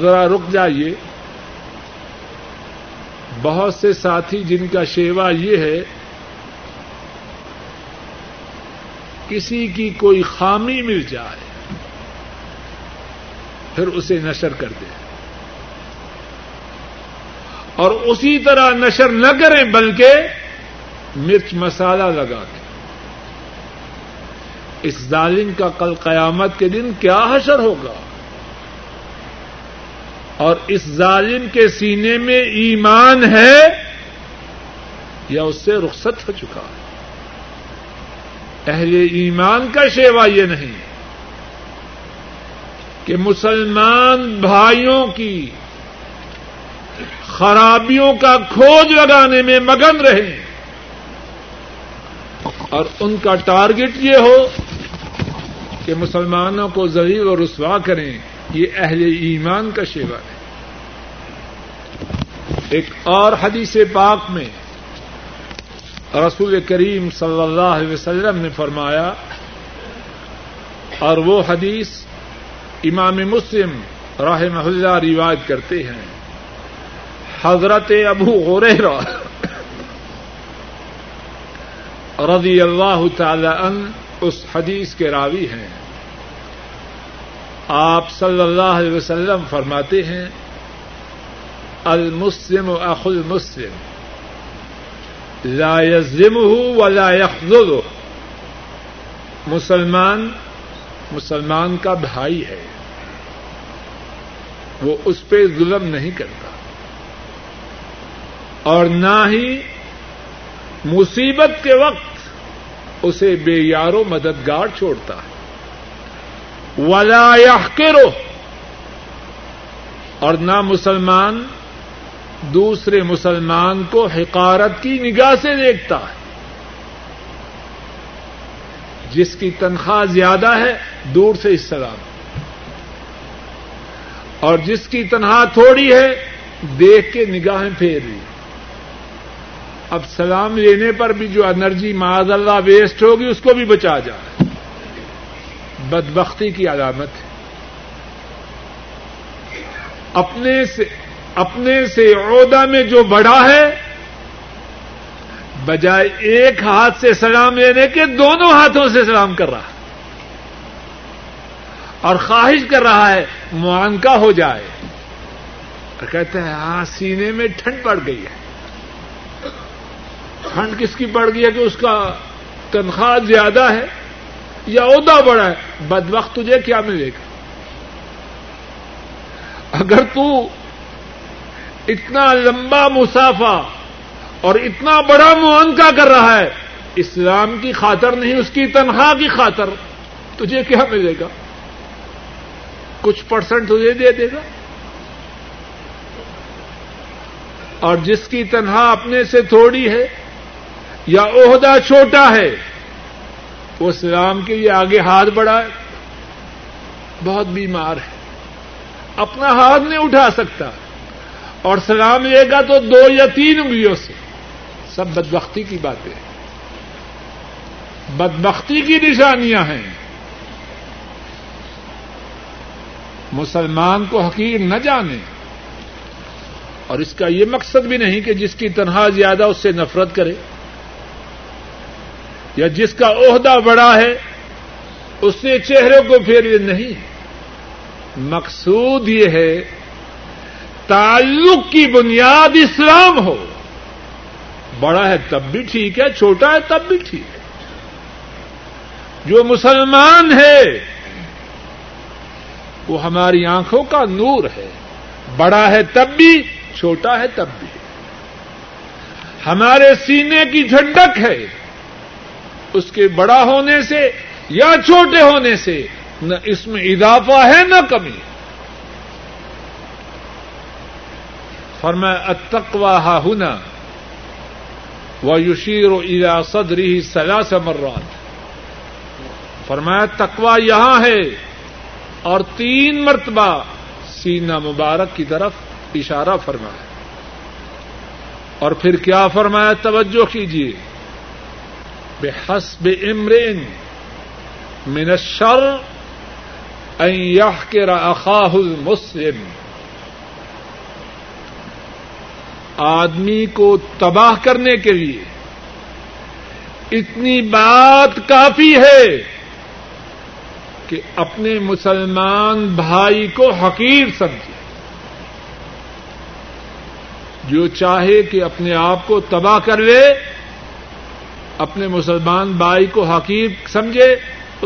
ذرا رک جائیے، بہت سے ساتھی جن کا شیوا یہ ہے کسی کی کوئی خامی مل جائے پھر اسے نشر کر دیں، اور اسی طرح نشر نہ کریں بلکہ مرچ مسالہ لگا دیں. اس ظالم کا کل قیامت کے دن کیا حشر ہوگا، اور اس ظالم کے سینے میں ایمان ہے یا اس سے رخصت ہو چکا ہے. اہل ایمان کا شیوا یہ نہیں کہ مسلمان بھائیوں کی خرابیوں کا کھوج لگانے میں مگن رہیں، اور ان کا ٹارگٹ یہ ہو کہ مسلمانوں کو ذلیل و رسوا کریں. یہ اہل ایمان کا شیوا ہے. ایک اور حدیث پاک میں رسول کریم صلی اللہ علیہ وسلم نے فرمایا، اور وہ حدیث امام مسلم رحمہ اللہ روایت کرتے ہیں، حضرت ابو ہریرہ رضی اللہ تعالی عنہ اس حدیث کے راوی ہیں. آپ صلی اللہ علیہ وسلم فرماتے ہیں المسلم اخو المسلم لا یظلمہ ولا یخذلہ، مسلمان مسلمان کا بھائی ہے، وہ اس پہ ظلم نہیں کرتا اور نہ ہی مصیبت کے وقت اسے بے یار و مددگار چھوڑتا ہے. ولا يحقره، اور نہ مسلمان دوسرے مسلمان کو حقارت کی نگاہ سے دیکھتا ہے، جس کی تنخواہ زیادہ ہے دور سے السلام، اور جس کی تنخواہ تھوڑی ہے دیکھ کے نگاہیں پھیر رہی. اب سلام لینے پر بھی جو انرجی معاذ اللہ ویسٹ ہوگی اس کو بھی بچا جائے، بدبختی کی علامت ہے. اپنے سے اپنے سے عہدہ میں جو بڑھا ہے بجائے ایک ہاتھ سے سلام لینے کے دونوں ہاتھوں سے سلام کر رہا ہے، اور خواہش کر رہا ہے معانقہ ہو جائے، اور کہتا ہے ہاں سینے میں ٹھنڈ پڑ گئی ہے. ٹھنڈ کس کی پڑ گئی ہے؟ کہ اس کا تنخواہ زیادہ ہے یا عہدہ بڑا ہے. بدبخت تجھے کیا ملے گا؟ اگر تو اتنا لمبا مسافہ اور اتنا بڑا معانقہ کر رہا ہے اسلام کی خاطر نہیں، اس کی تنخواہ کی خاطر، تجھے کیا ملے گا؟ کچھ پرسنٹ تجھے دے دے گا. اور جس کی تنخواہ اپنے سے تھوڑی ہے یا عہدہ چھوٹا ہے وہ اسلام کے لیے آگے ہاتھ بڑھائے. بہت بیمار ہے، اپنا ہاتھ نہیں اٹھا سکتا، اور سلام لے گا تو دو یا تین انگلیوں سے. سب بدبختی کی باتیں، بدبختی کی نشانیاں ہیں. مسلمان کو حقیر نہ جانے، اور اس کا یہ مقصد بھی نہیں کہ جس کی تنہا زیادہ اس سے نفرت کرے، یا جس کا عہدہ بڑا ہے اس سے چہروں کو پھیرے. نہیں، مقصود یہ ہے تعلق کی بنیاد اسلام ہو. بڑا ہے تب بھی ٹھیک ہے، چھوٹا ہے تب بھی ٹھیک ہے. جو مسلمان ہے وہ ہماری آنکھوں کا نور ہے، بڑا ہے تب بھی، چھوٹا ہے تب بھی. ہمارے سینے کی ٹھنڈک ہے، اس کے بڑا ہونے سے یا چھوٹے ہونے سے نہ اس میں اضافہ ہے نہ کمی. فرمایا التقوى ها هنا ويشير الى صدره ثلاث مرات. فرمایا تقویٰ یہاں ہے اور تین مرتبہ سینہ مبارک کی طرف اشارہ فرمایا. اور پھر کیا فرمایا؟ توجہ کیجیے، بحسب امرئ من الشر ان يحقر اخاه المسلم. آدمی کو تباہ کرنے کے لیے اتنی بات کافی ہے کہ اپنے مسلمان بھائی کو حقیر سمجھے. جو چاہے کہ اپنے آپ کو تباہ کر لے، اپنے مسلمان بھائی کو حقیر سمجھے،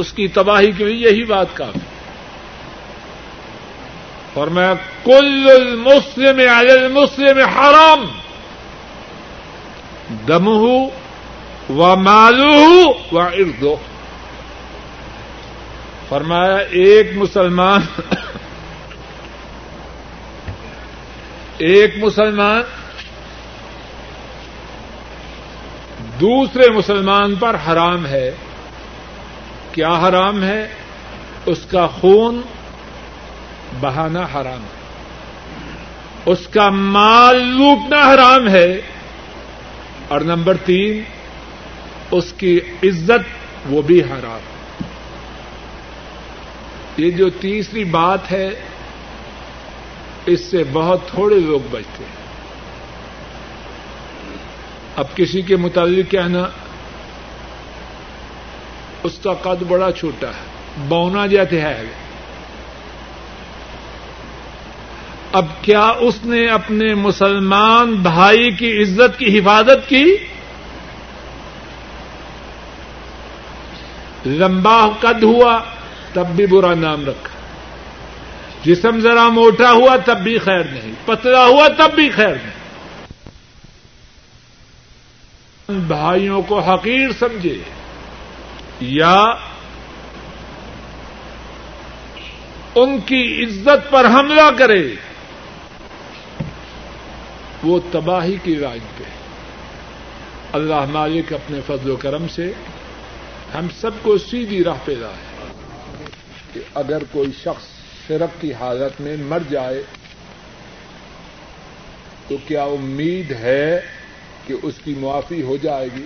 اس کی تباہی کے لیے یہی بات کافی. فرمایا کل المسلم علی المسلم حرام دمہ و مالہ و عرضہ. فرمایا ایک مسلمان ایک مسلمان دوسرے مسلمان پر حرام ہے. کیا حرام ہے؟ اس کا خون بہانا حرام ہے، اس کا مال لوٹنا حرام ہے، اور نمبر تین اس کی عزت وہ بھی حرام. یہ جو تیسری بات ہے اس سے بہت تھوڑے لوگ بچتے ہیں. اب کسی کے متعلق کہنا اس کا قد بڑا چھوٹا ہے، بونا جاتے ہے، اب کیا اس نے اپنے مسلمان بھائی کی عزت کی حفاظت کی؟ لمبا قد ہوا تب بھی برا نام رکھا، جسم ذرا موٹا ہوا تب بھی خیر نہیں، پتلا ہوا تب بھی خیر نہیں. بھائیوں کو حقیر سمجھے، یا ان کی عزت پر حملہ کرے وہ تباہی کی راہ پہ. اللہ مالک اپنے فضل و کرم سے ہم سب کو سیدھی راہ پہ لائے کہ اگر کوئی شخص شرک کی حالت میں مر جائے تو کیا امید ہے کہ اس کی معافی ہو جائے گی؟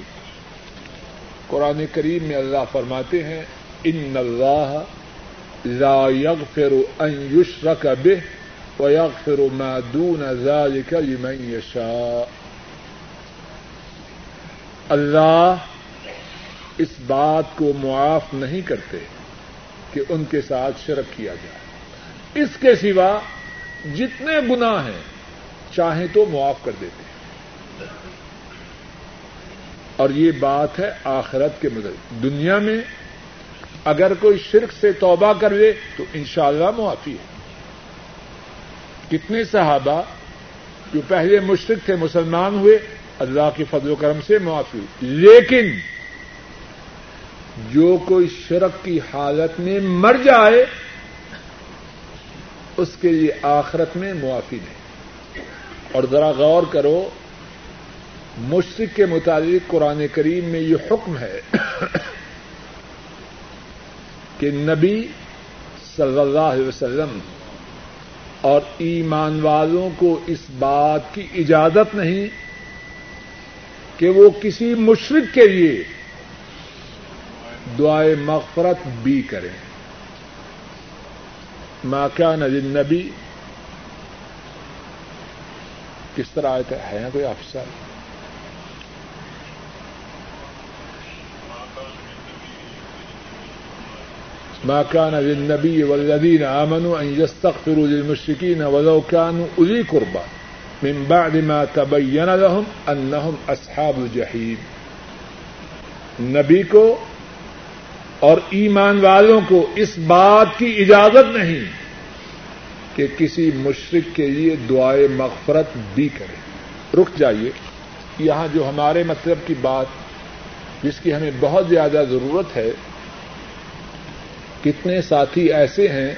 قرآن کریم میں اللہ فرماتے ہیں ان اللہ لا یغفر ان یشرک بہ ویغفر ما دون ذلک لمن یشاء. اللہ اس بات کو معاف نہیں کرتے کہ ان کے ساتھ شرک کیا جائے. اس کے سوا جتنے گناہ ہیں چاہیں تو معاف کر دیتے ہیں. اور یہ بات ہے آخرت کے متعلق. دنیا میں اگر کوئی شرک سے توبہ کر لے تو انشاءاللہ معافی ہے. کتنے صحابہ جو پہلے مشرک تھے مسلمان ہوئے, اللہ کے فضل و کرم سے معافی ہوئی. لیکن جو کوئی شرک کی حالت میں مر جائے اس کے لیے آخرت میں معافی نہیں. اور ذرا غور کرو, مشرک کے متعلق قرآن کریم میں یہ حکم ہے کہ نبی صلی اللہ علیہ وسلم اور ایمان والوں کو اس بات کی اجازت نہیں کہ وہ کسی مشرک کے لیے دعائے مغفرت بھی کریں. ما کان للنبی, کس طرح آیت ہے نا کوئی افسر, ما كان للنبي والذين آمنوا أن يستغفروا للمشركين ولو كانوا أولي قربى من بعد ما تبين لهم أنهم أصحاب الجحيم. نبی کو اور ایمان والوں کو اس بات کی اجازت نہیں کہ کسی مشرک کے لیے دعائے مغفرت بھی کرے. رک جائیے, یہاں جو ہمارے مطلب کی بات جس کی ہمیں بہت زیادہ ضرورت ہے, کتنے ساتھی ایسے ہیں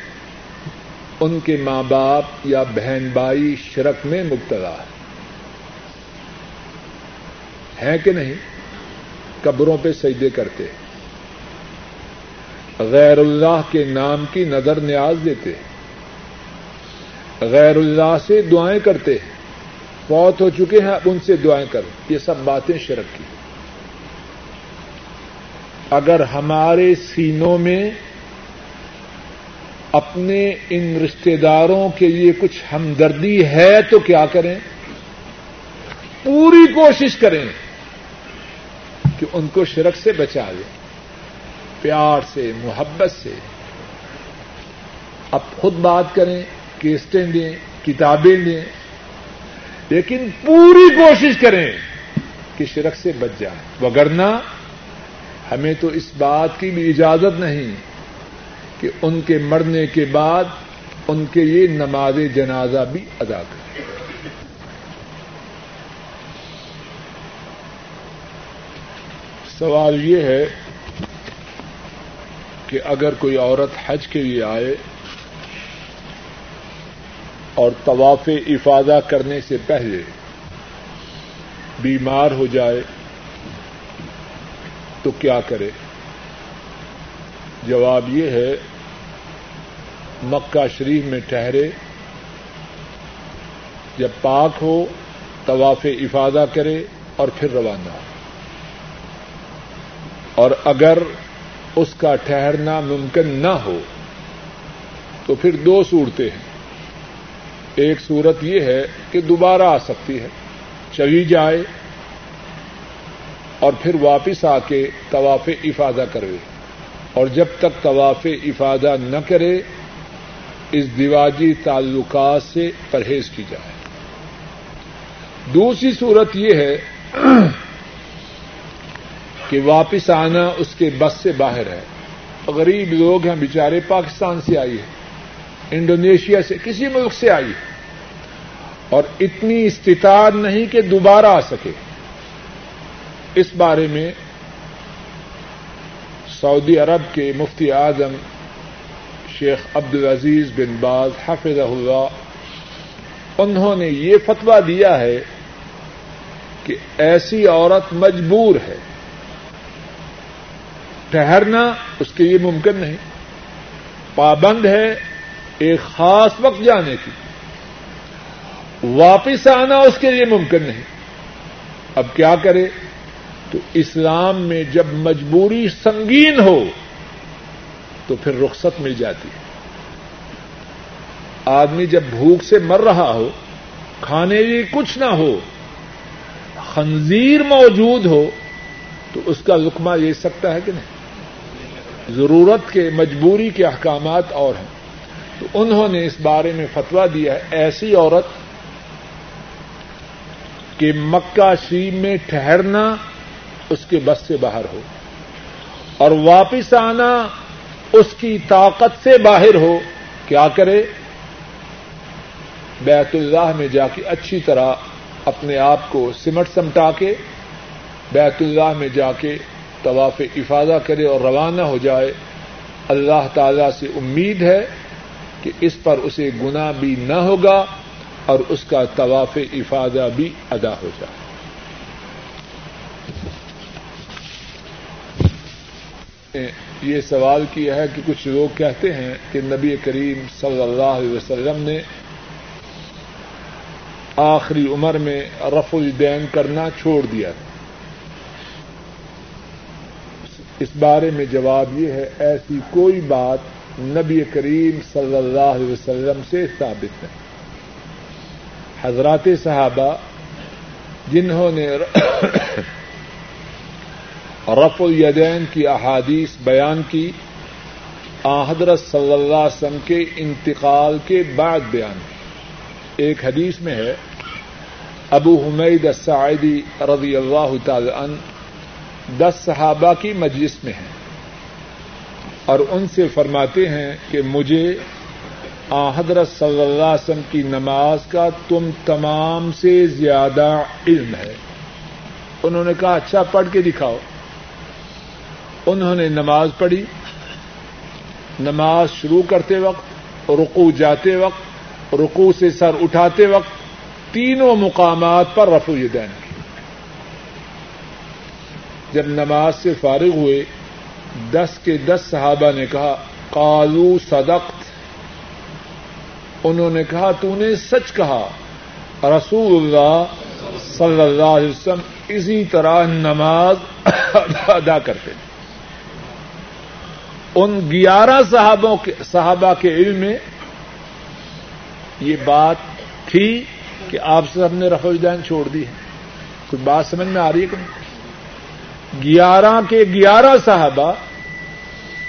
ان کے ماں باپ یا بہن بھائی شرک میں مبتلا ہیں کہ نہیں؟ قبروں پہ سجدے کرتے, غیر اللہ کے نام کی نظر نیاز دیتے, غیر اللہ سے دعائیں کرتے, فوت ہو چکے ہیں اب ان سے دعائیں کریں. یہ سب باتیں شرک کی. اگر ہمارے سینوں میں اپنے ان رشتہ داروں کے لیے کچھ ہمدردی ہے تو کیا کریں؟ پوری کوشش کریں کہ ان کو شرک سے بچا لیں, پیار سے, محبت سے. اب خود بات کریں, کیسٹیں دیں, کتابیں دیں, لیکن پوری کوشش کریں کہ شرک سے بچ جائیں. وگرنہ ہمیں تو اس بات کی بھی اجازت نہیں کہ ان کے مرنے کے بعد ان کے لیے نماز جنازہ بھی ادا کریں. سوال یہ ہے کہ اگر کوئی عورت حج کے لیے آئے اور طواف افاضہ کرنے سے پہلے بیمار ہو جائے تو کیا کرے؟ جواب یہ ہے مکہ شریف میں ٹھہرے, جب پاک ہو طواف افاضہ کرے اور پھر روانہ ہو. اور اگر اس کا ٹھہرنا ممکن نہ ہو تو پھر دو صورتیں ہیں. ایک صورت یہ ہے کہ دوبارہ آ سکتی ہے, چلی جائے اور پھر واپس آ کے طواف افاضہ کرے, اور جب تک طواف افاضہ نہ کرے ازدواجی تعلقات سے پرہیز کی جائے. دوسری صورت یہ ہے کہ واپس آنا اس کے بس سے باہر ہے. غریب لوگ ہیں بیچارے, پاکستان سے آئی ہے, انڈونیشیا سے, کسی ملک سے آئی ہے اور اتنی استطاعت نہیں کہ دوبارہ آ سکے. اس بارے میں سعودی عرب کے مفتی اعظم شیخ عبد العزیز بن باز حفظہ اللہ، انہوں نے یہ فتویٰ دیا ہے کہ ایسی عورت مجبور ہے، ٹھہرنا اس کے لیے ممکن نہیں، پابند ہے ایک خاص وقت جانے کی، واپس آنا اس کے لیے ممکن نہیں، اب کیا کرے؟ تو اسلام میں جب مجبوری سنگین ہو تو پھر رخصت مل جاتی ہے۔ آدمی جب بھوک سے مر رہا ہو، کھانے لیے کچھ نہ ہو، خنزیر موجود ہو، تو اس کا لقمہ لے سکتا ہے کہ نہیں؟ ضرورت کے مجبوری کے احکامات اور ہیں۔ تو انہوں نے اس بارے میں فتویٰ دیا ہے ایسی عورت کہ مکہ شریف میں ٹھہرنا اس کے بس سے باہر ہو اور واپس آنا اس کی طاقت سے باہر ہو، کیا کرے؟ بیت اللہ میں جا کے اچھی طرح اپنے آپ کو سمٹ سمٹا کے بیت اللہ میں جا کے طواف افاضہ کرے اور روانہ ہو جائے۔ اللہ تعالی سے امید ہے کہ اس پر اسے گناہ بھی نہ ہوگا اور اس کا طواف افاضہ بھی ادا ہو جائے۔ یہ سوال کیا ہے کہ کچھ لوگ کہتے ہیں کہ نبی کریم صلی اللہ علیہ وسلم نے آخری عمر میں رفع الدین کرنا چھوڑ دیا تھا۔ اس بارے میں جواب یہ ہے، ایسی کوئی بات نبی کریم صلی اللہ علیہ وسلم سے ثابت نہیں۔ حضرات صحابہ جنہوں نے رفع الیدین کی احادیث بیان کی، حضرت صلی اللہ علیہ وسلم کے انتقال کے بعد بیان کی۔ ایک حدیث میں ہے، ابو حمید السعیدی رضی اللہ تعالی عنہ دس صحابہ کی مجلس میں ہیں اور ان سے فرماتے ہیں کہ مجھے آن حضرت صلی اللہ علیہ وسلم کی نماز کا تم تمام سے زیادہ علم ہے۔ انہوں نے کہا اچھا پڑھ کے دکھاؤ۔ انہوں نے نماز پڑھی، نماز شروع کرتے وقت، رکوع جاتے وقت، رکوع سے سر اٹھاتے وقت، تینوں مقامات پر رفع الیدین کی۔ جب نماز سے فارغ ہوئے دس کے دس صحابہ نے کہا قالو صدقت، انہوں نے کہا تو نے سچ کہا، رسول اللہ صلی اللہ علیہ وسلم اسی طرح نماز ادا کرتے ہیں۔ ان گیارہ صحابوں کے صحابہ کے علم میں یہ بات تھی کہ آپ سب نے رفع الیدین چھوڑ دی ہے۔ کوئی بات سمجھ میں آ رہی ہے کہ نہیں؟ گیارہ کے گیارہ صحابہ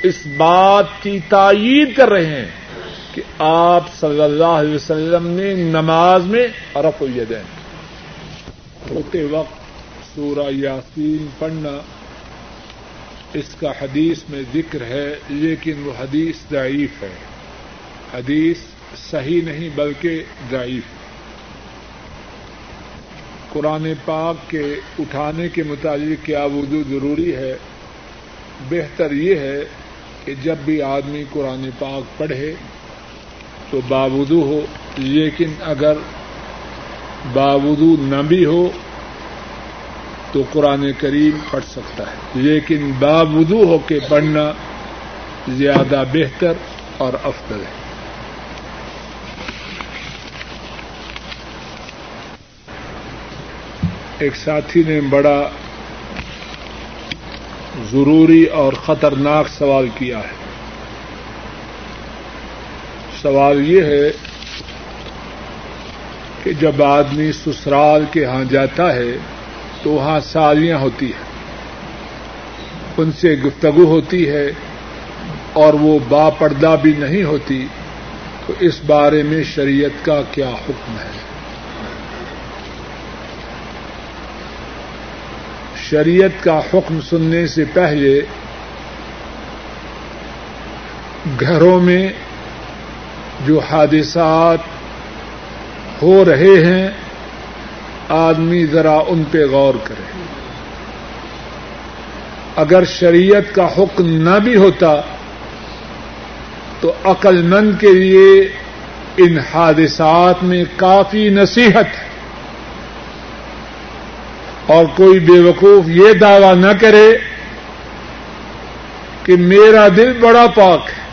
اس بات کی تائید کر رہے ہیں کہ آپ صلی اللہ علیہ وسلم نے نماز میں رفع الیدین ہوتے وقت سورہ یاسین پڑھنا، اس کا حدیث میں ذکر ہے لیکن وہ حدیث ضعیف ہے، حدیث صحیح نہیں بلکہ ضعیف ہے۔ قرآن پاک کے اٹھانے کے متعلق کیا وضو ضروری ہے؟ بہتر یہ ہے کہ جب بھی آدمی قرآن پاک پڑھے تو باوضو ہو، لیکن اگر باوضو نہ بھی ہو تو قرآن کریم پڑھ سکتا ہے، لیکن باوضو ہو کے پڑھنا زیادہ بہتر اور افضل ہے۔ ایک ساتھی نے بڑا ضروری اور خطرناک سوال کیا ہے۔ سوال یہ ہے کہ جب آدمی سسرال کے ہاں جاتا ہے تو وہاں سالیاں ہوتی ہیں، ان سے گفتگو ہوتی ہے اور وہ با پردہ بھی نہیں ہوتی، تو اس بارے میں شریعت کا کیا حکم ہے؟ شریعت کا حکم سننے سے پہلے گھروں میں جو حادثات ہو رہے ہیں آدمی ذرا ان پہ غور کرے۔ اگر شریعت کا حکم نہ بھی ہوتا تو عقل مند کے لیے ان حادثات میں کافی نصیحت ہے. اور کوئی بے وقوف یہ دعویٰ نہ کرے کہ میرا دل بڑا پاک ہے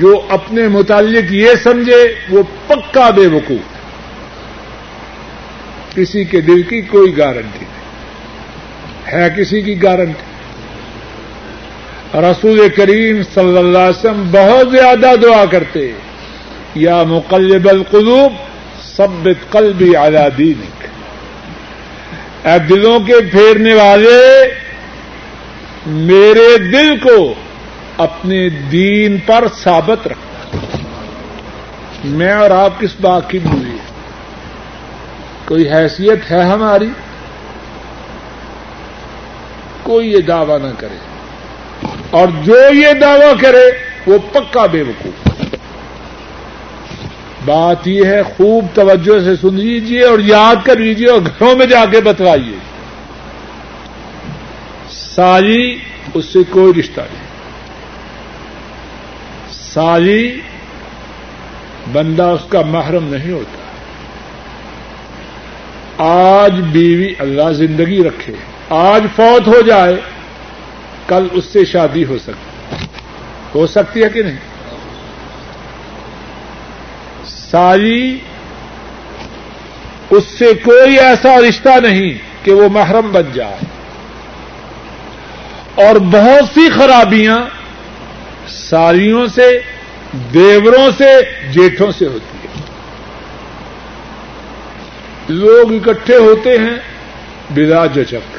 جو اپنے متعلق یہ سمجھے وہ پکا بے وقوف ہے. کسی کے دل کی کوئی گارنٹی نہیں ہے, کسی کی گارنٹی. رسول کریم صلی اللہ علیہ وسلم بہت زیادہ دعا کرتے, یا مقلب القلوب ثبت قلبی علی دینک, اے دلوں کے پھیرنے والے میرے دل کو اپنے دین پر ثابت رکھنا. میں اور آپ کس بات کی بولیے, کوئی حیثیت ہے ہماری؟ کوئی یہ دعویٰ نہ کرے, اور جو یہ دعویٰ کرے وہ پکا بے وقوف. بات یہ ہے خوب توجہ سے سن لیجیے اور یاد کر لیجیے اور گھروں میں جا کے بتلائیے, سالی اس سے کوئی رشتہ نہیں. سالی بندہ اس کا محرم نہیں ہوتا. آج بیوی اللہ زندگی رکھے آج فوت ہو جائے, کل اس سے شادی ہو سکتی ہو سکتی ہے کہ نہیں. سالی اس سے کوئی ایسا رشتہ نہیں کہ وہ محرم بن جائے. اور بہت سی خرابیاں سالیوں سے, دیوروں سے, جیٹھوں سے ہوتی ہیں. لوگ اکٹھے ہوتے ہیں بلا جھجک,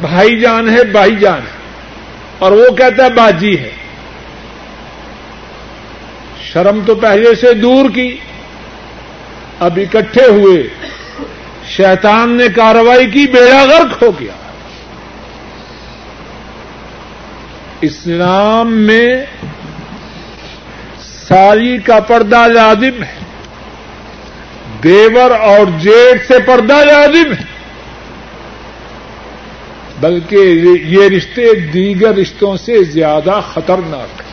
بھائی جان ہے بھائی جان ہے, اور وہ کہتا ہے باجی ہے. شرم تو پہلے سے دور کی, اب اکٹھے ہوئے, شیطان نے کارروائی کی, بیڑا غرق ہو گیا. اسلام میں سالی کا پردہ لازم ہے, دیور اور جیٹھ سے پردہ لازم ہے, بلکہ یہ رشتے دیگر رشتوں سے زیادہ خطرناک ہیں.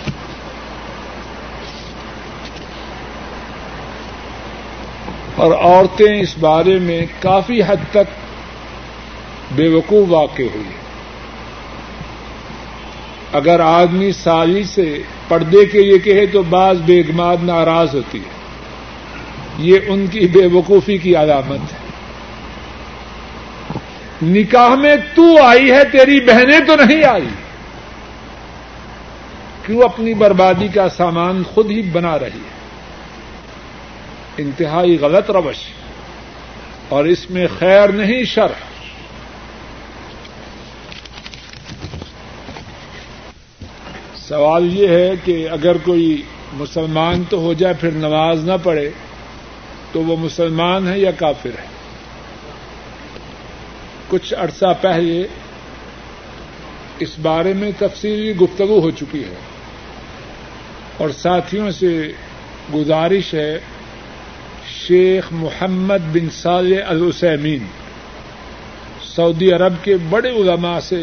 اور عورتیں اس بارے میں کافی حد تک بے وقوف واقع ہوئی ہیں. اگر آدمی سالی سے پردے کے لیے کہے تو بعض بیگمات ناراض ہوتی ہے, یہ ان کی بے وقوفی کی علامت ہے. نکاح میں تو آئی ہے, تیری بہنیں تو نہیں آئی, کیوں اپنی بربادی کا سامان خود ہی بنا رہی ہے. انتہائی غلط روش, اور اس میں خیر نہیں شر. سوال یہ ہے کہ اگر کوئی مسلمان تو ہو جائے پھر نماز نہ پڑھے تو وہ مسلمان ہے یا کافر ہے؟ کچھ عرصہ پہلے اس بارے میں تفصیلی گفتگو ہو چکی ہے, اور ساتھیوں سے گزارش ہے شیخ محمد بن صالح العثیمین سعودی عرب کے بڑے علماء سے,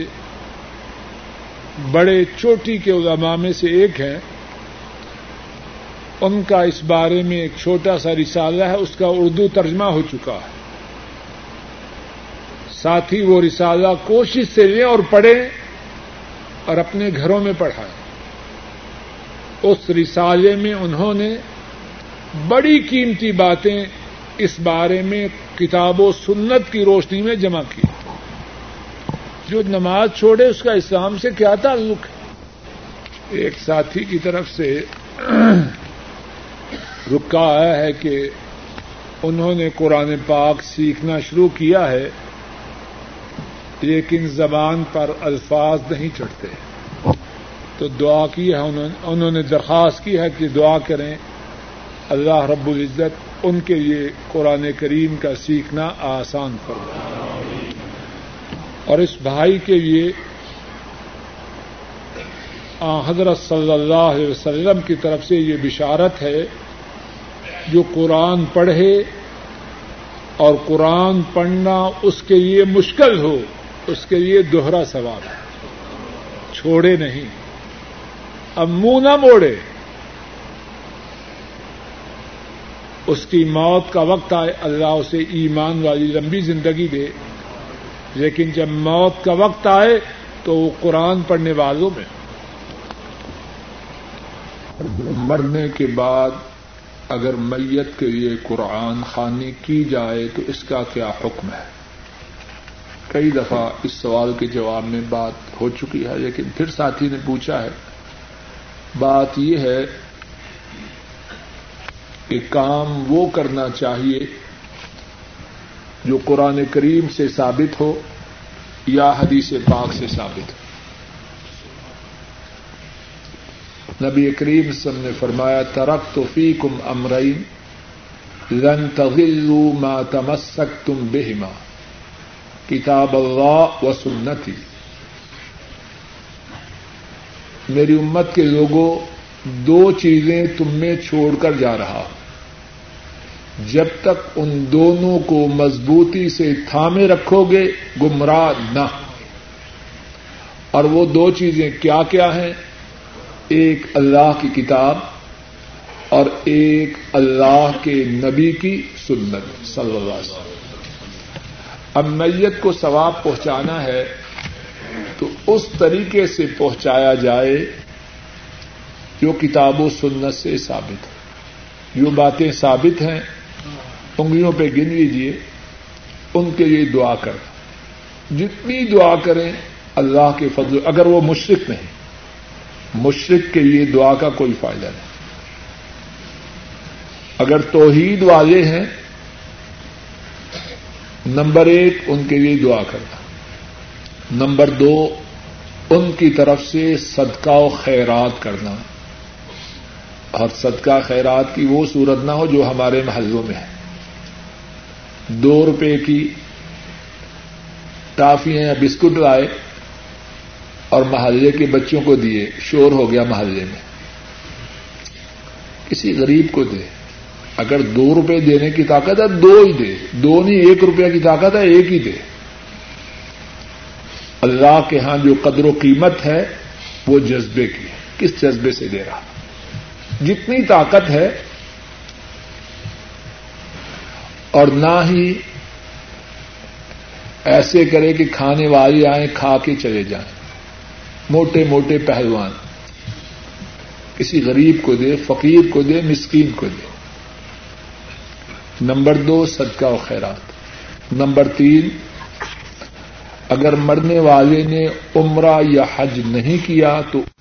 بڑے چوٹی کے علماء میں سے ایک ہیں, ان کا اس بارے میں ایک چھوٹا سا رسالہ ہے, اس کا اردو ترجمہ ہو چکا ہے. ساتھی وہ رسالہ کوشش سے لیں اور پڑھیں اور اپنے گھروں میں پڑھائیں. اس رسالے میں انہوں نے بڑی قیمتی باتیں اس بارے میں کتاب و سنت کی روشنی میں جمع کی. جو نماز چھوڑے اس کا اسلام سے کیا تعلق ہے؟ ایک ساتھی کی طرف سے رکا آیا ہے کہ انہوں نے قرآن پاک سیکھنا شروع کیا ہے لیکن زبان پر الفاظ نہیں چڑھتے, تو دعا کی ہے انہوں نے, درخواست کی ہے کہ دعا کریں اللہ رب العزت ان کے لیے قرآن کریم کا سیکھنا آسان فرمائے. اور اس بھائی کے لیے آن حضرت صلی اللہ علیہ وسلم کی طرف سے یہ بشارت ہے, جو قرآن پڑھے اور قرآن پڑھنا اس کے لیے مشکل ہو اس کے لیے دوہرا ثواب ہے. چھوڑے نہیں، اب منہ نہ موڑے، اس کی موت کا وقت آئے، اللہ اسے ایمان والی لمبی زندگی دے، لیکن جب موت کا وقت آئے تو وہ قرآن پڑھنے والوں میں، مرنے کے بعد اگر میت کے لیے قرآن خوانی کی جائے تو اس کا کیا حکم ہے؟ کئی دفعہ اس سوال کے جواب میں بات ہو چکی ہے، لیکن پھر ساتھی نے پوچھا ہے، بات یہ ہے کہ کام وہ کرنا چاہیے جو قرآن کریم سے ثابت ہو یا حدیث پاک سے ثابت ہو۔ نبی کریم صلی اللہ علیہ وسلم نے فرمایا، ترکت فیکم امرین لن تضلوا ما تمسکتم بہما کتاب اللہ و سنتی۔ میری امت کے لوگوں، دو چیزیں تم میں چھوڑ کر جا رہا، جب تک ان دونوں کو مضبوطی سے تھامے رکھو گے گمراہ نہ۔ اور وہ دو چیزیں کیا کیا ہیں؟ ایک اللہ کی کتاب اور ایک اللہ کے نبی کی سنت صلی اللہ علیہ وسلم۔ اب میت کو ثواب پہنچانا ہے تو اس طریقے سے پہنچایا جائے جو کتاب و سنت سے ثابت ہے۔ جو باتیں ثابت ہیں انگلیوں پہ گن لیجیے، ان کے لیے دعا کرنا، جتنی دعا کریں اللہ کے فضل، اگر وہ مشرک نہیں، مشرک کے لیے دعا کا کوئی فائدہ نہیں۔ اگر توحید والے ہیں، نمبر ایک ان کے لیے دعا کرنا، نمبر دو ان کی طرف سے صدقہ و خیرات کرنا، اور صدقہ خیرات کی وہ صورت نہ ہو جو ہمارے محلوں میں ہے، دو روپے کی ٹافیاں یا بسکٹ لائے اور محلے کے بچوں کو دیے، شور ہو گیا محلے میں، کسی غریب کو دے۔ اگر دو روپے دینے کی طاقت ہے دو ہی دے، دو نہیں ایک روپے کی طاقت ہے ایک ہی دے۔ اللہ کے ہاں جو قدر و قیمت ہے وہ جذبے کی ہے، کس جذبے سے دے رہا، جتنی طاقت ہے۔ اور نہ ہی ایسے کرے کہ کھانے والے آئیں کھا کے چلے جائیں، موٹے موٹے پہلوان، کسی غریب کو دے، فقیر کو دے، مسکین کو دے۔ نمبر دو صدقہ و خیرات۔ نمبر تین، اگر مرنے والے نے عمرہ یا حج نہیں کیا تو